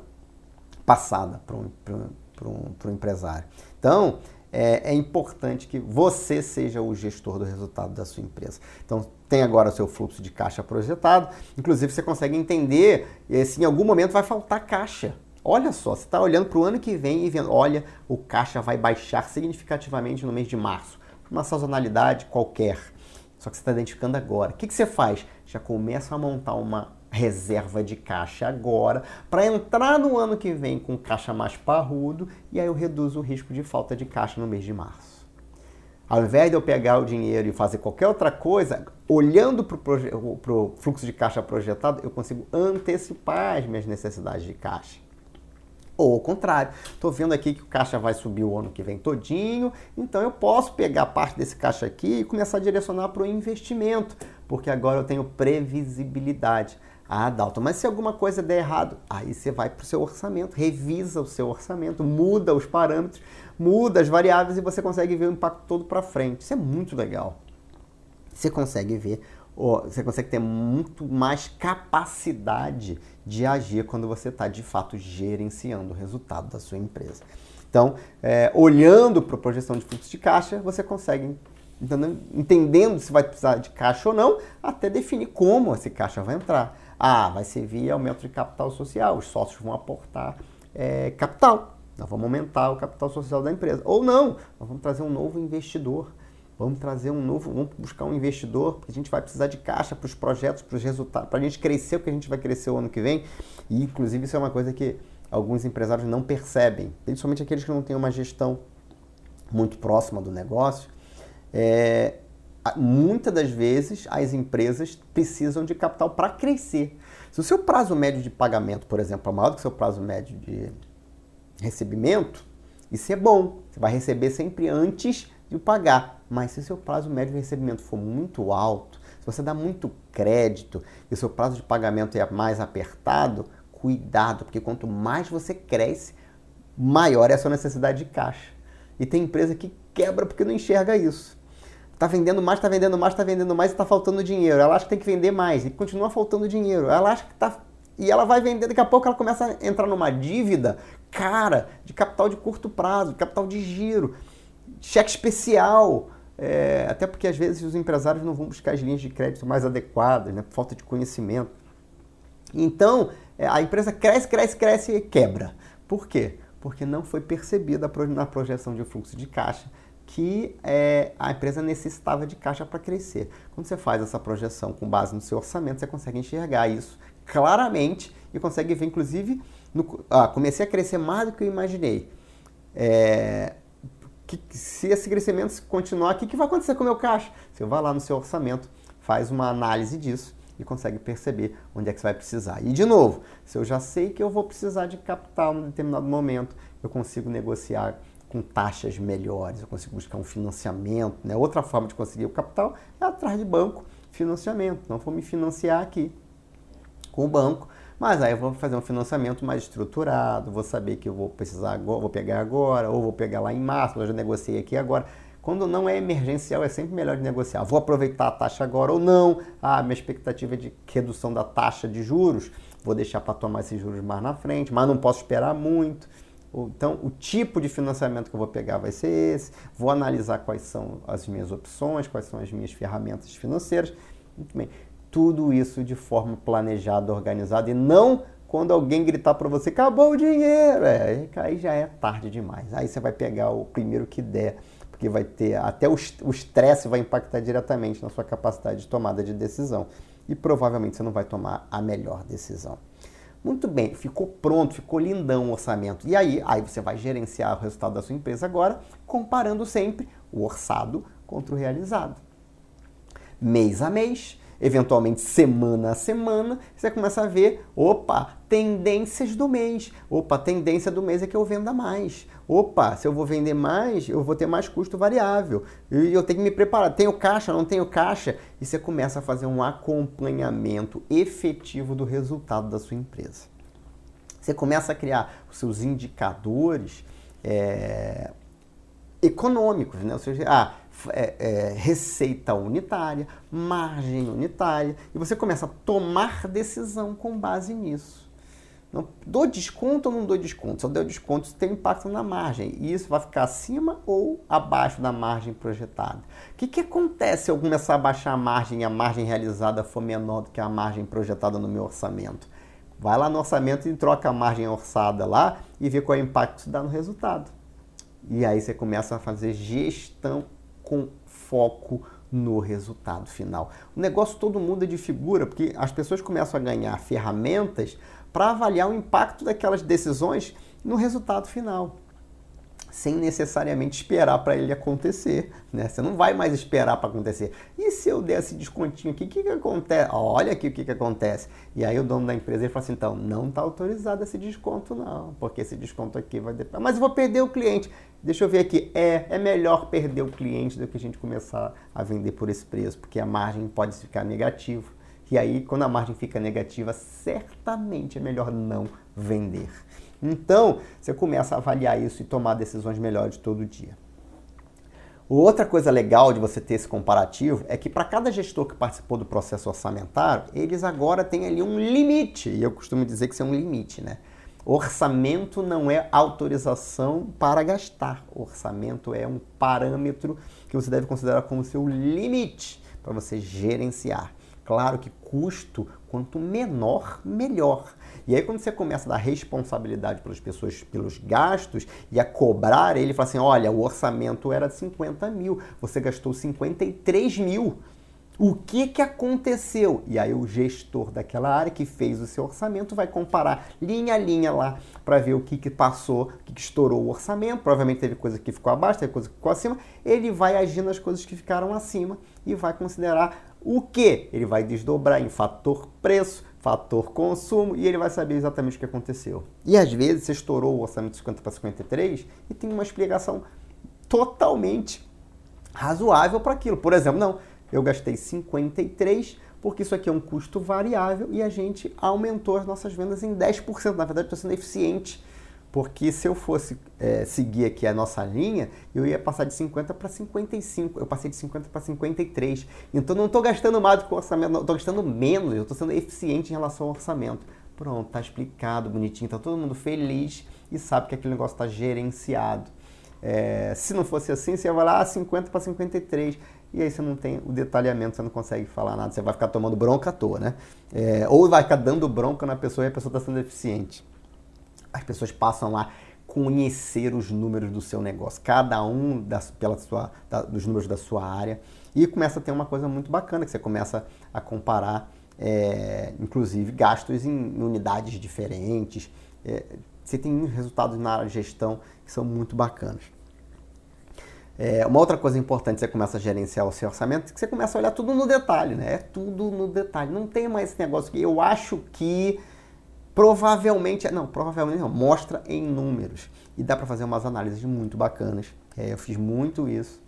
passada para um, para um, para um, para um empresário. Então, É, é importante que você seja o gestor do resultado da sua empresa. Então, tem agora o seu fluxo de caixa projetado. Inclusive, você consegue entender se em algum momento vai faltar caixa. Olha só, você está olhando para o ano que vem e vendo, olha, o caixa vai baixar significativamente no mês de março. Uma sazonalidade qualquer. Só que você está identificando agora. O que, que você faz? Já começa a montar uma reserva de caixa agora, para entrar no ano que vem com caixa mais parrudo, e aí eu reduzo o risco de falta de caixa no mês de março. Ao invés de eu pegar o dinheiro e fazer qualquer outra coisa, olhando para o pro fluxo de caixa projetado, eu consigo antecipar as minhas necessidades de caixa. Ou ao contrário, estou vendo aqui que o caixa vai subir o ano que vem todinho, então eu posso pegar parte desse caixa aqui e começar a direcionar para o investimento, porque agora eu tenho previsibilidade. Ah, Dalton, mas se alguma coisa der errado, aí você vai para o seu orçamento, revisa o seu orçamento, muda os parâmetros, muda as variáveis e você consegue ver o impacto todo para frente. Isso é muito legal. Você consegue ver, você consegue ter muito mais capacidade de agir quando você está, de fato, gerenciando o resultado da sua empresa. Então, é, olhando para a projeção de fluxo de caixa, você consegue... Então, entendendo se vai precisar de caixa ou não, até definir como esse caixa vai entrar. Ah, vai ser via aumento de capital social, os sócios vão aportar é, capital, nós vamos aumentar o capital social da empresa. Ou não, nós vamos trazer um novo investidor, vamos trazer um novo, vamos buscar um investidor, porque a gente vai precisar de caixa para os projetos, para os resultados, para a gente crescer, porque a gente vai crescer o ano que vem. E, inclusive, isso é uma coisa que alguns empresários não percebem, principalmente aqueles que não têm uma gestão muito próxima do negócio. É, muitas das vezes as empresas precisam de capital para crescer. Se o seu prazo médio de pagamento, por exemplo, é maior do que o seu prazo médio de recebimento, isso é bom. Você vai receber sempre antes de pagar. Mas se o seu prazo médio de recebimento for muito alto, se você dá muito crédito e o seu prazo de pagamento é mais apertado, cuidado, porque quanto mais você cresce, maior é a sua necessidade de caixa. E tem empresa que quebra porque não enxerga isso. Tá vendendo mais, tá vendendo mais, tá vendendo mais e tá faltando dinheiro. Ela acha que tem que vender mais e continua faltando dinheiro. Ela acha que tá... E ela vai vender, daqui a pouco ela começa a entrar numa dívida cara de capital de curto prazo, de capital de giro, cheque especial. É... Até porque às vezes os empresários não vão buscar as linhas de crédito mais adequadas, né? Falta de conhecimento. Então, a empresa cresce, cresce, cresce e quebra. Por quê? Porque não foi percebida na projeção de fluxo de caixa que é, a empresa necessitava de caixa para crescer. Quando você faz essa projeção com base no seu orçamento, você consegue enxergar isso claramente e consegue ver, inclusive, no, ah, comecei a crescer mais do que eu imaginei. É, que, se esse crescimento continuar, o que, que vai acontecer com o meu caixa? Você vai lá no seu orçamento, faz uma análise disso e consegue perceber onde é que você vai precisar. E, de novo, se eu já sei que eu vou precisar de capital em determinado momento, eu consigo negociar com taxas melhores, eu consigo buscar um financiamento, né? Outra forma de conseguir o capital é atrás de banco, financiamento. Não vou me financiar aqui com o banco, mas aí eu vou fazer um financiamento mais estruturado, vou saber que eu vou precisar agora, vou pegar agora, ou vou pegar lá em março, eu já negociei aqui agora. Quando não é emergencial, é sempre melhor de negociar. Vou aproveitar a taxa agora ou não? Ah, minha expectativa é de redução da taxa de juros, vou deixar para tomar esses juros mais na frente, mas não posso esperar muito. Então, o tipo de financiamento que eu vou pegar vai ser esse. Vou analisar quais são as minhas opções, quais são as minhas ferramentas financeiras. Muito bem. Tudo isso de forma planejada, organizada e não quando alguém gritar para você, acabou o dinheiro. É, aí já é tarde demais. Aí você vai pegar o primeiro que der, porque vai ter até o estresse vai impactar diretamente na sua capacidade de tomada de decisão. E provavelmente você não vai tomar a melhor decisão. Muito bem, ficou pronto, ficou lindão o orçamento. E aí, aí você vai gerenciar o resultado da sua empresa agora, comparando sempre o orçado contra o realizado. Mês a mês, eventualmente semana a semana, você começa a ver, opa, tendências do mês. Opa, a tendência do mês é que eu venda mais. Opa, se eu vou vender mais, eu vou ter mais custo variável. E eu tenho que me preparar. Tenho caixa, não tenho caixa? E você começa a fazer um acompanhamento efetivo do resultado da sua empresa. Você começa a criar os seus indicadores é, econômicos, né? Ou seja, ah, É, é, receita unitária, margem unitária, e você começa a tomar decisão com base nisso. Não, dou desconto ou não dou desconto? Se eu der desconto, isso tem impacto na margem, e isso vai ficar acima ou abaixo da margem projetada. O que, que acontece se eu começar a baixar a margem e a margem realizada for menor do que a margem projetada no meu orçamento? Vai lá no orçamento e troca a margem orçada lá e vê qual é o impacto que isso dá no resultado. E aí você começa a fazer gestão com foco no resultado final. O negócio todo muda de figura, porque as pessoas começam a ganhar ferramentas para avaliar o impacto daquelas decisões no resultado final. sem necessariamente esperar para ele acontecer, né? Você não vai mais esperar para acontecer. E se eu der esse descontinho aqui, o que que acontece? Olha aqui o que que acontece. E aí o dono da empresa ele fala assim, então, não está autorizado esse desconto não, porque esse desconto aqui vai... Mas eu vou perder o cliente. Deixa eu ver aqui. É, é melhor perder o cliente do que a gente começar a vender por esse preço, porque a margem pode ficar negativa. E aí, quando a margem fica negativa, certamente é melhor não vender. Então, você começa a avaliar isso e tomar decisões melhores todo dia. Outra coisa legal de você ter esse comparativo é que para cada gestor que participou do processo orçamentário, eles agora têm ali um limite. E eu costumo dizer que isso é um limite, né? Orçamento não é autorização para gastar. Orçamento é um parâmetro que você deve considerar como seu limite para você gerenciar. Claro que custo, quanto menor, melhor. E aí quando você começa a dar responsabilidade para as pessoas pelos gastos e a cobrar, ele fala assim, olha, o orçamento era de cinquenta mil, você gastou cinquenta e três mil. O que que aconteceu? E aí o gestor daquela área que fez o seu orçamento vai comparar linha a linha lá para ver o que que passou, o que que estourou o orçamento. Provavelmente teve coisa que ficou abaixo, teve coisa que ficou acima. Ele vai agir nas coisas que ficaram acima e vai considerar... O que? Ele vai desdobrar em fator preço, fator consumo e ele vai saber exatamente o que aconteceu. E às vezes você estourou o orçamento de cinquenta para cinquenta e três e tem uma explicação totalmente razoável para aquilo. Por exemplo, não, eu gastei cinquenta e três porque isso aqui é um custo variável e a gente aumentou as nossas vendas em dez por cento. Na verdade, estou sendo eficiente. Porque se eu fosse é, seguir aqui a nossa linha, eu ia passar de cinquenta para cinquenta e cinco. Eu passei de cinquenta para cinquenta e três. Então, não estou gastando mais do que o orçamento, estou gastando menos. Eu estou sendo eficiente em relação ao orçamento. Pronto, está explicado, bonitinho. Está todo mundo feliz e sabe que aquele negócio está gerenciado. É, se não fosse assim, você ia falar ah, cinquenta para cinquenta e três. E aí você não tem o detalhamento, você não consegue falar nada. Você vai ficar tomando bronca à toa, né? É, ou vai ficar dando bronca na pessoa e a pessoa está sendo eficiente. As pessoas passam a conhecer os números do seu negócio, cada um da, pela sua, da, dos números da sua área, e começa a ter uma coisa muito bacana, que você começa a comparar, é, inclusive, gastos em, em unidades diferentes. É, você tem resultados na área de gestão que são muito bacanas. É, uma outra coisa importante, você começa a gerenciar o seu orçamento, é que você começa a olhar tudo no detalhe, né? É tudo no detalhe. Não tem mais esse negócio que eu acho que... Provavelmente, não, provavelmente não, mostra em números. E dá para fazer umas análises muito bacanas. É, eu fiz muito isso.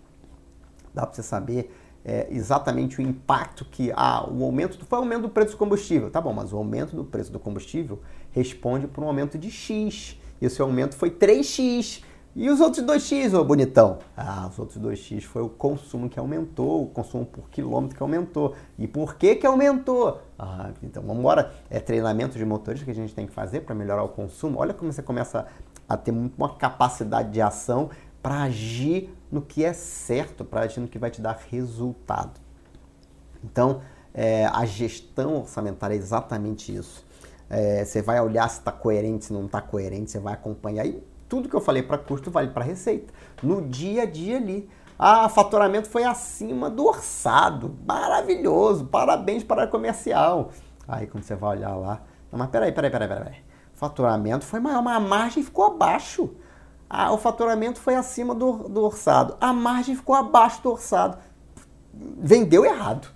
Dá para você saber é, exatamente o impacto que... Ah, o aumento... Do, foi o aumento do preço do combustível. Tá bom, mas o aumento do preço do combustível responde por um aumento de X. E o seu aumento foi três X. E os outros dois X, ô bonitão? Ah, os outros dois X foi o consumo que aumentou, o consumo por quilômetro que aumentou. E por que que aumentou? Ah, então vamos embora. É treinamento de motorista que a gente tem que fazer para melhorar o consumo. Olha como você começa a ter uma capacidade de ação para agir no que é certo, para agir no que vai te dar resultado. Então, é, a gestão orçamentária é exatamente isso. É, você vai olhar se está coerente, se não está coerente, você vai acompanhar e tudo que eu falei para custo vale para receita. No dia a dia ali. Ah, faturamento foi acima do orçado. Maravilhoso. Parabéns para a comercial. Aí quando você vai olhar lá. Não, mas peraí, peraí, peraí, peraí. Faturamento foi maior, mas a margem ficou abaixo. Ah, o faturamento foi acima do, do orçado. A margem ficou abaixo do orçado. Vendeu errado.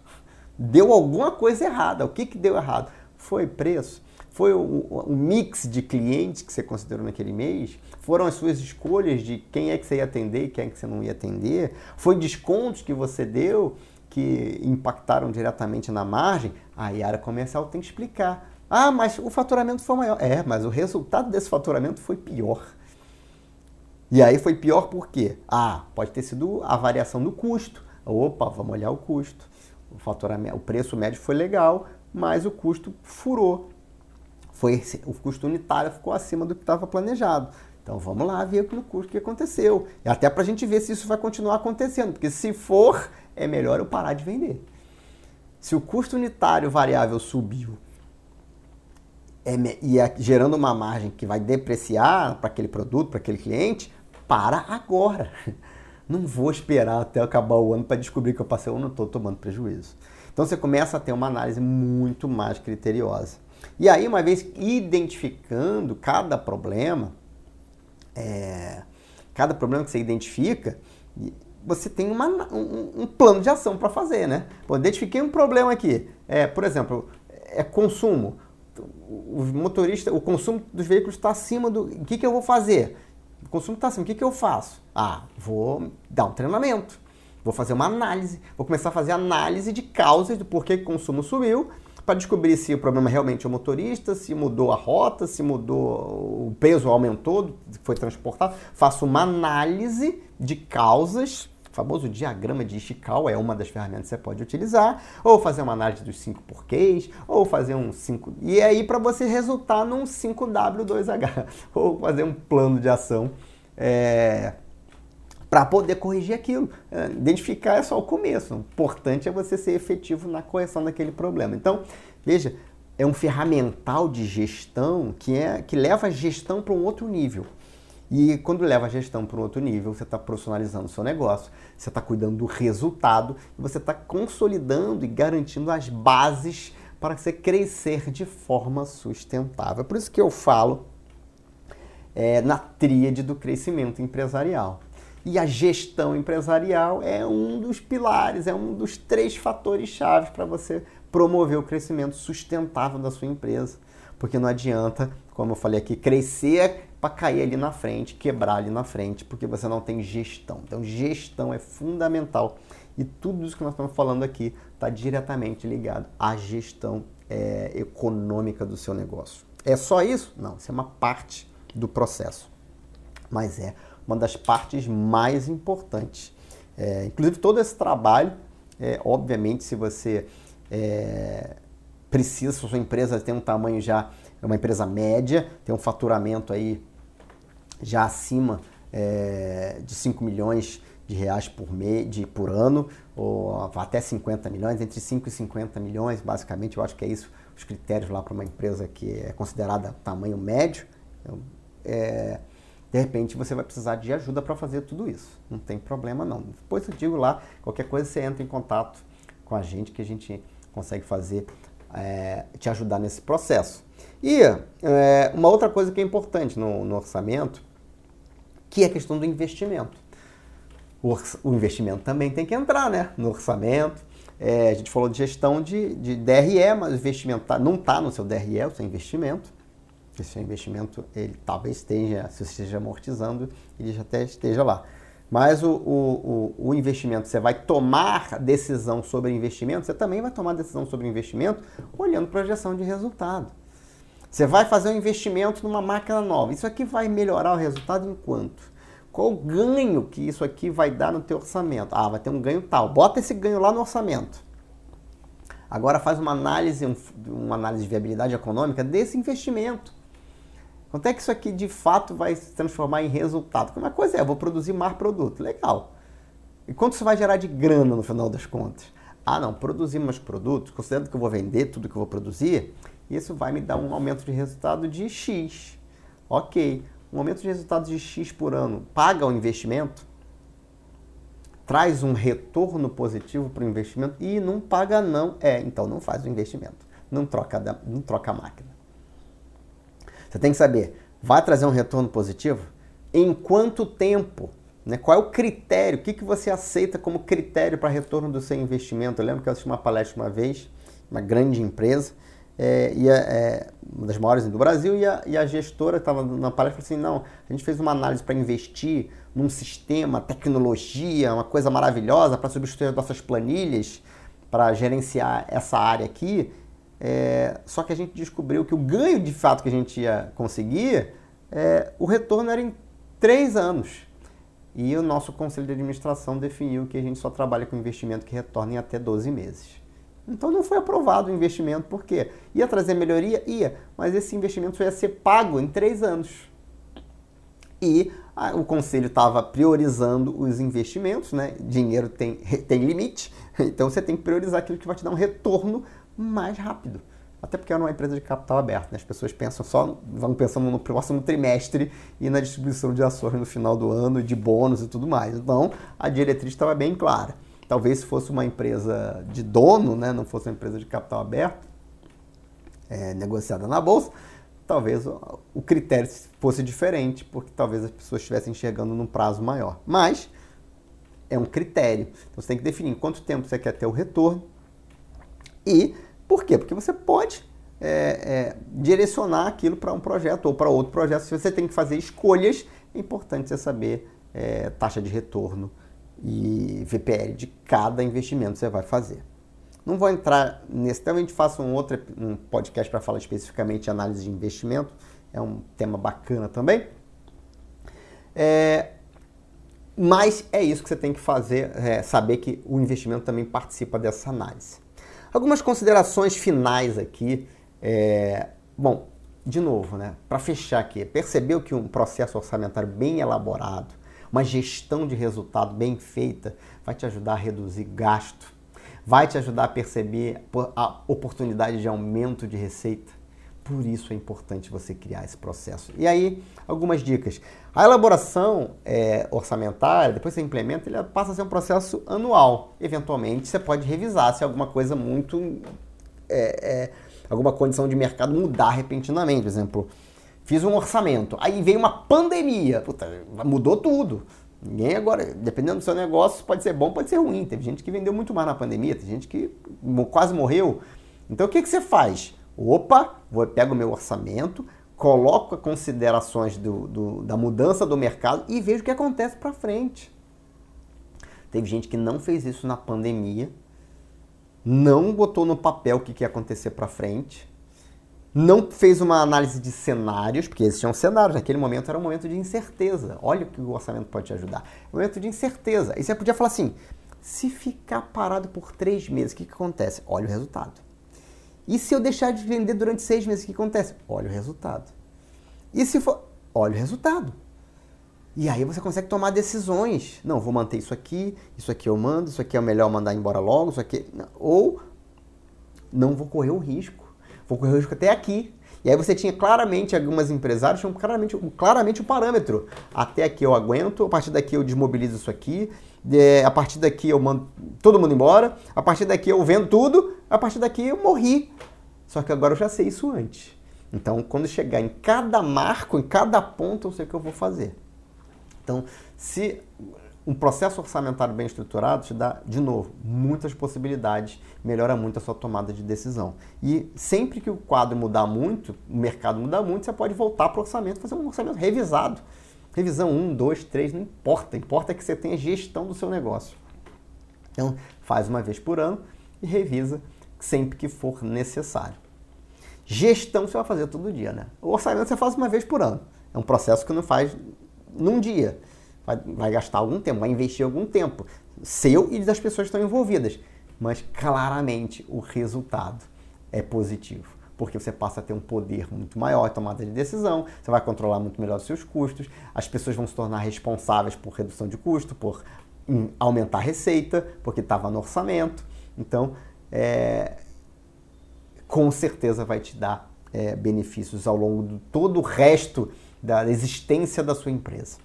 Deu alguma coisa errada. O que que deu errado? Foi preço. Foi o, o mix de clientes que você considerou naquele mês? Foram as suas escolhas de quem é que você ia atender e quem é que você não ia atender? Foi descontos que você deu que impactaram diretamente na margem? Aí a área comercial tem que explicar. Ah, mas o faturamento foi maior. É, mas o resultado desse faturamento foi pior. E aí foi pior por quê? Ah, pode ter sido a variação do custo. Opa, vamos olhar o custo. O, faturamento, o preço médio foi legal, mas o custo furou. Foi, o custo unitário ficou acima do que estava planejado. Então vamos lá ver o custo que aconteceu. E até para a gente ver se isso vai continuar acontecendo. Porque se for, é melhor eu parar de vender. Se o custo unitário variável subiu é, e é gerando uma margem que vai depreciar para aquele produto, para aquele cliente, para agora. Não vou esperar até acabar o ano para descobrir que eu passei o ano todo tomando prejuízo. Então você começa a ter uma análise muito mais criteriosa. E aí, uma vez identificando cada problema, é, cada problema que você identifica, você tem uma, um, um plano de ação para fazer, né? Bom, identifiquei um problema aqui, é, por exemplo, é consumo. O motorista, o consumo dos veículos está acima do... O que, que eu vou fazer? O consumo está acima, o que, que eu faço? Ah, vou dar um treinamento, vou fazer uma análise, vou começar a fazer análise de causas do porquê que o consumo subiu, para descobrir se o problema realmente é o motorista, se mudou a rota, se mudou, o peso aumentou, foi transportado. Faço uma análise de causas, o famoso diagrama de Ishikawa é uma das ferramentas que você pode utilizar, ou fazer uma análise dos cinco porquês, ou fazer um cinco... E aí para você resultar num cinco W dois H, ou fazer um plano de ação é... para poder corrigir aquilo. Identificar é só o começo. O importante é você ser efetivo na correção daquele problema. Então, veja, é um ferramental de gestão que, é, que leva a gestão para um outro nível. E quando leva a gestão para um outro nível, você está profissionalizando o seu negócio, você está cuidando do resultado, você está consolidando e garantindo as bases para você crescer de forma sustentável. Por isso que eu falo é, na tríade do crescimento empresarial. E a gestão empresarial é um dos pilares, é um dos três fatores-chave para você promover o crescimento sustentável da sua empresa. Porque não adianta, como eu falei aqui, crescer para cair ali na frente, quebrar ali na frente, porque você não tem gestão. Então, gestão é fundamental. E tudo isso que nós estamos falando aqui está diretamente ligado à gestão é, econômica do seu negócio. É só isso? Não, isso é uma parte do processo. Mas é uma das partes mais importantes. É, inclusive, todo esse trabalho, é, obviamente, se você é, precisa, se a sua empresa tem um tamanho já, é uma empresa média, tem um faturamento aí já acima é, de cinco milhões de reais por, me, de, por ano, ou até cinquenta milhões, entre cinco e cinquenta milhões, basicamente, eu acho que é isso, os critérios lá para uma empresa que é considerada tamanho médio, é... De repente, você vai precisar de ajuda para fazer tudo isso. Não tem problema, não. Depois eu digo lá, qualquer coisa você entra em contato com a gente, que a gente consegue fazer, é, te ajudar nesse processo. E é, uma outra coisa que é importante no, no orçamento, que é a questão do investimento. O, o investimento também tem que entrar, né, no orçamento. É, a gente falou de gestão de, de D R E, mas o investimento tá, não está no seu D R E, o seu investimento. Esse investimento, ele talvez esteja, se você esteja amortizando, ele já até esteja lá. Mas o, o, o investimento, você vai tomar decisão sobre investimento, você também vai tomar decisão sobre investimento olhando projeção de resultado. Você vai fazer um investimento numa máquina nova. Isso aqui vai melhorar o resultado em quanto? Qual o ganho que isso aqui vai dar no teu orçamento? Ah, vai ter um ganho tal. Bota esse ganho lá no orçamento. Agora faz uma análise, um, uma análise de viabilidade econômica desse investimento. Quanto é que isso aqui de fato vai se transformar em resultado? Porque uma coisa é, eu vou produzir mais produto, legal. E quanto isso vai gerar de grana no final das contas? Ah não, produzir mais produtos, considerando que eu vou vender tudo que eu vou produzir, isso vai me dar um aumento de resultado de X. Ok, um aumento de resultado de X por ano paga o investimento? Traz um retorno positivo para o investimento? E não paga não, é, então não faz o investimento, não troca, não troca a máquina. Você tem que saber, vai trazer um retorno positivo? Em quanto tempo? Né? Qual é o critério? O que, que você aceita como critério para retorno do seu investimento? Eu lembro que eu assisti uma palestra uma vez, uma grande empresa, é, e a, é, uma das maiores do Brasil, e a, e a gestora estava na palestra e falou assim, não, a gente fez uma análise para investir num sistema, tecnologia, uma coisa maravilhosa para substituir as nossas planilhas, para gerenciar essa área aqui, É, só que a gente descobriu que o ganho de fato que a gente ia conseguir, é, o retorno era em três anos. E o nosso conselho de administração definiu que a gente só trabalha com investimento que retorna em até doze meses. Então não foi aprovado o investimento, por quê? Ia trazer melhoria? Ia, mas esse investimento ia ser pago em três anos. E a, o conselho estava priorizando os investimentos, né? Dinheiro tem, tem limite, então você tem que priorizar aquilo que vai te dar um retorno mais rápido. Até porque é uma empresa de capital aberto, né? As pessoas pensam só, vão pensando no próximo trimestre e na distribuição de ações no final do ano, de bônus e tudo mais. Então, a diretriz estava bem clara. Talvez se fosse uma empresa de dono, né? Não fosse uma empresa de capital aberto, é, negociada na bolsa, talvez o critério fosse diferente, porque talvez as pessoas estivessem enxergando num prazo maior. Mas é um critério. Então você tem que definir em quanto tempo você quer ter o retorno e por quê? Porque você pode é, é, direcionar aquilo para um projeto ou para outro projeto. Se você tem que fazer escolhas, é importante você saber é, taxa de retorno e V P L de cada investimento que você vai fazer. Não vou entrar nesse tema, a gente faça um outro um podcast para falar especificamente de análise de investimento. É um tema bacana também. É, mas é isso que você tem que fazer, é, saber que o investimento também participa dessa análise. Algumas considerações finais aqui. É, bom, de novo, né, para fechar aqui, percebeu que um processo orçamentário bem elaborado, uma gestão de resultado bem feita, vai te ajudar a reduzir gasto, vai te ajudar a perceber a oportunidade de aumento de receita. Por isso é importante você criar esse processo. E aí, algumas dicas. A elaboração é, orçamentária, depois que você implementa, ele passa a ser um processo anual. Eventualmente, você pode revisar se alguma coisa muito... É, é, alguma condição de mercado mudar repentinamente. Por exemplo, fiz um orçamento, aí veio uma pandemia. Puta, mudou tudo. Ninguém agora, dependendo do seu negócio, pode ser bom, pode ser ruim. Teve gente que vendeu muito mais na pandemia, tem gente que quase morreu. Então o que, que você faz? Opa, vou, pego o meu orçamento, coloco considerações do, do, da mudança do mercado e vejo o que acontece para frente. Teve gente que não fez isso na pandemia, não botou no papel o que, que ia acontecer para frente, não fez uma análise de cenários, porque existiam cenários, naquele momento era um momento de incerteza. Olha o que o orçamento pode te ajudar. Um momento de incerteza. E você podia falar assim, se ficar parado por três meses, o que, que acontece? Olha o resultado. E se eu deixar de vender durante seis meses, o que, que acontece? Olha o resultado. E se for... Olha o resultado. E aí você consegue tomar decisões. Não, vou manter isso aqui, isso aqui eu mando, isso aqui é melhor mandar embora logo, isso aqui... Ou não vou correr o risco. Vou correr o risco até aqui. E aí você tinha claramente, algumas empresárias tinham claramente, claramente um parâmetro. Até aqui eu aguento, a partir daqui eu desmobilizo isso aqui, é, a partir daqui eu mando todo mundo embora, a partir daqui eu vendo tudo, a partir daqui eu morri. Só que agora eu já sei isso antes. Então, quando chegar em cada marco, em cada ponto, eu sei o que eu vou fazer. Então, se um processo orçamentário bem estruturado te dá, de novo, muitas possibilidades, melhora muito a sua tomada de decisão. E sempre que o quadro mudar muito, o mercado mudar muito, você pode voltar para o orçamento, fazer um orçamento revisado. Revisão um, dois, três, não importa. Importa que você tenha gestão do seu negócio. Então, faz uma vez por ano e revisa sempre que for necessário. Gestão você vai fazer todo dia, né? O orçamento você faz uma vez por ano. É um processo que não faz num dia. Vai, vai gastar algum tempo, vai investir algum tempo seu e das pessoas que estão envolvidas. Mas claramente o resultado é positivo, porque você passa a ter um poder muito maior de tomada de decisão, você vai controlar muito melhor os seus custos, as pessoas vão se tornar responsáveis por redução de custo, por em, aumentar a receita, porque estava no orçamento. Então, é, com certeza vai te dar é, benefícios ao longo de todo o resto da existência da sua empresa.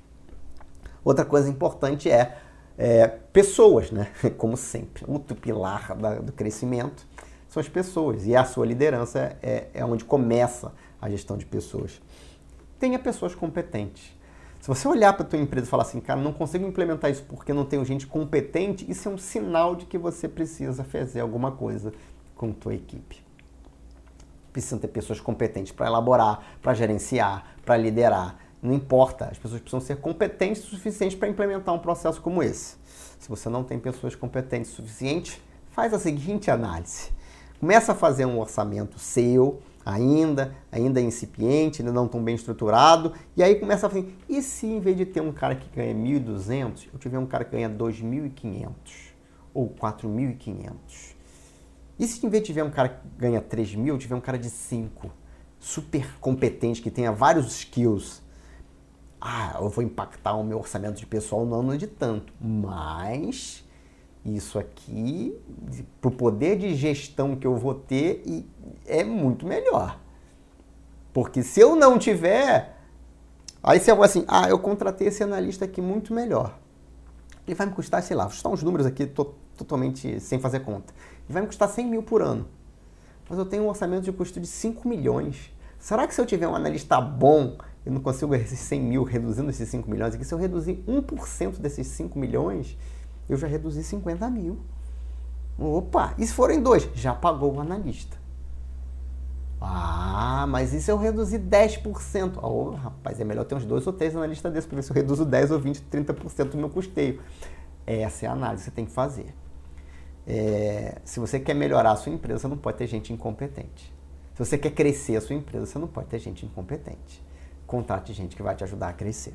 Outra coisa importante é, é pessoas, né? Como sempre, outro pilar da, do crescimento são as pessoas. E a sua liderança é, é onde começa a gestão de pessoas. Tenha pessoas competentes. Se você olhar para a tua empresa e falar assim, cara, não consigo implementar isso porque não tenho gente competente, isso é um sinal de que você precisa fazer alguma coisa com a tua equipe. Precisa ter pessoas competentes para elaborar, para gerenciar, para liderar. Não importa, as pessoas precisam ser competentes o suficiente para implementar um processo como esse. Se você não tem pessoas competentes o suficiente, faz a seguinte análise. Começa a fazer um orçamento seu, ainda, ainda incipiente, ainda não tão bem estruturado, e aí começa a falar assim, e se em vez de ter um cara que ganha mil e duzentos, eu tiver um cara que ganha dois mil e quinhentos ou quatro mil e quinhentos? E se em vez de tiver um cara que ganha três mil, eu tiver um cara de cinco, super competente, que tenha vários skills? Ah, eu vou impactar o meu orçamento de pessoal no ano de tanto, mas isso aqui, pro poder de gestão que eu vou ter, é muito melhor. Porque se eu não tiver, aí você vai assim, ah, eu contratei esse analista aqui muito melhor. Ele vai me custar, sei lá, vou chutar uns números aqui tô, totalmente sem fazer conta. Ele vai me custar cem mil por ano, mas eu tenho um orçamento de custo de cinco milhões. Será que se eu tiver um analista bom, eu não consigo esses cem mil reduzindo esses cinco milhões? E que se eu reduzir um por cento desses cinco milhões, eu já reduzi cinquenta mil. Opa, e se forem dois? Já pagou o analista. Ah, mas e se eu reduzir dez por cento? Oh, rapaz, é melhor ter uns dois ou três analistas desses para ver se eu reduzo dez ou vinte, trinta por cento do meu custeio. Essa é a análise que você tem que fazer. É, se você quer melhorar a sua empresa, você não pode ter gente incompetente. Se você quer crescer a sua empresa, você não pode ter gente incompetente. Contrate gente que vai te ajudar a crescer.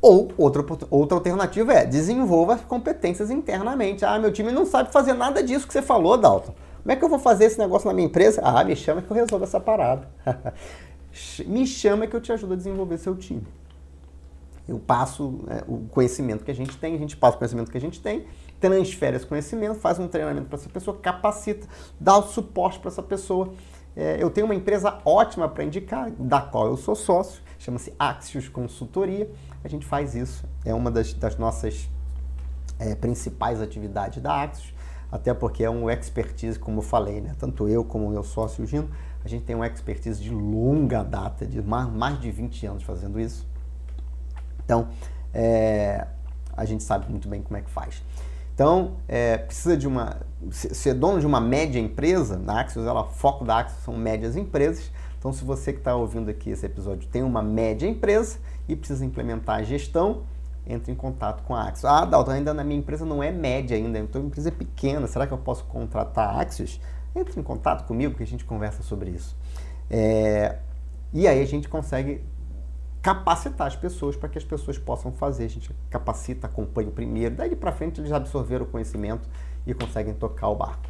Ou, outra, outra alternativa é, desenvolva as competências internamente. Ah, meu time não sabe fazer nada disso que você falou, Dalton. Como é que eu vou fazer esse negócio na minha empresa? Ah, me chama que eu resolvo essa parada. Me chama que eu te ajudo a desenvolver seu time. Eu passo é, o conhecimento que a gente tem, a gente passa o conhecimento que a gente tem, transfere esse conhecimento, faz um treinamento para essa pessoa, capacita, dá o suporte para essa pessoa. É, eu tenho uma empresa ótima para indicar, da qual eu sou sócio, chama-se Axius Consultoria. A gente faz isso, é uma das, das nossas é, principais atividades da Axius, até porque é um expertise, como eu falei, né? Tanto eu como o meu sócio, o Gino, a gente tem uma expertise de longa data, de mais, mais de vinte anos fazendo isso. Então, é, a gente sabe muito bem como é que faz. Então, é, precisa de uma... Ser dono de uma média empresa, na Axius, ela, o foco da Axius são médias empresas. Então, se você que está ouvindo aqui esse episódio tem uma média empresa e precisa implementar a gestão, entre em contato com a Axius. Ah, Dalton, ainda na minha empresa não é média ainda, então a empresa é pequena, será que eu posso contratar a Axius? Entre em contato comigo que a gente conversa sobre isso. É, e aí a gente consegue capacitar as pessoas para que as pessoas possam fazer. A gente capacita, acompanha o primeiro, daí para frente eles absorveram o conhecimento e conseguem tocar o barco.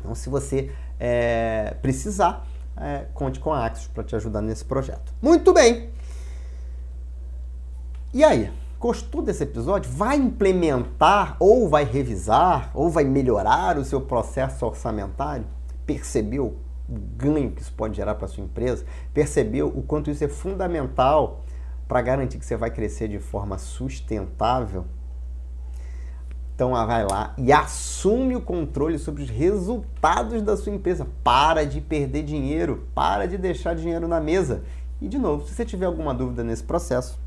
Então, se você é, precisar, é, conte com a Axius para te ajudar nesse projeto. Muito bem! E aí? Gostou desse episódio? Vai implementar, ou vai revisar, ou vai melhorar o seu processo orçamentário? Percebeu o ganho que isso pode gerar para a sua empresa? Percebeu o quanto isso é fundamental para garantir que você vai crescer de forma sustentável? Então vai lá e assume o controle sobre os resultados da sua empresa. Para de perder dinheiro, para de deixar dinheiro na mesa. E de novo, se você tiver alguma dúvida nesse processo,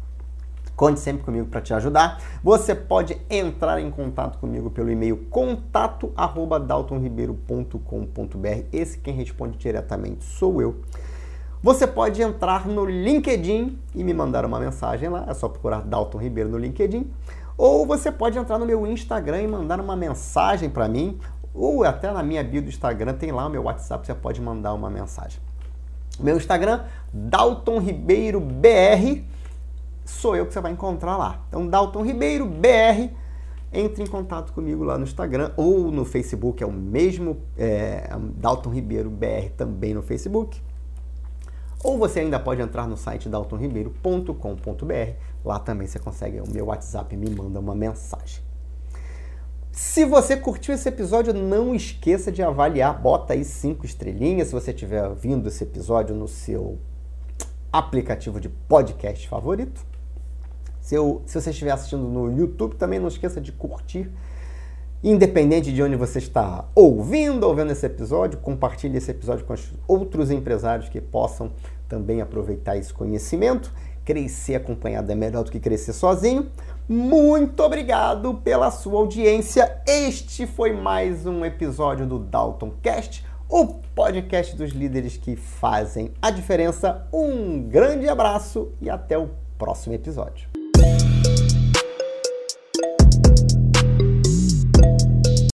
conte sempre comigo para te ajudar. Você pode entrar em contato comigo pelo e-mail contato arroba dalton ribeiro ponto com ponto br. Esse quem responde diretamente sou eu. Você pode entrar no LinkedIn e me mandar uma mensagem lá. É só procurar Dalton Ribeiro no LinkedIn. Ou você pode entrar no meu Instagram e mandar uma mensagem para mim. Ou até na minha bio do Instagram, tem lá o meu WhatsApp, você pode mandar uma mensagem. Meu Instagram, Dalton Ribeiro B R. Sou eu que você vai encontrar lá. Então, Dalton Ribeiro B R, entre em contato comigo lá no Instagram ou no Facebook, é o mesmo, é, Dalton Ribeiro B R também no Facebook. Ou você ainda pode entrar no site dalton ribeiro ponto com ponto br, lá também você consegue, o meu WhatsApp me manda uma mensagem. Se você curtiu esse episódio, não esqueça de avaliar, bota aí cinco estrelinhas, se você estiver ouvindo esse episódio no seu aplicativo de podcast favorito. Se, eu, se você estiver assistindo no YouTube, também não esqueça de curtir. Independente de onde você está ouvindo, ouvindo esse episódio, compartilhe esse episódio com outros empresários que possam também aproveitar esse conhecimento. Crescer acompanhado é melhor do que crescer sozinho. Muito obrigado pela sua audiência. Este foi mais um episódio do Dalton Cast, o podcast dos líderes que fazem a diferença. Um grande abraço e até o próximo episódio.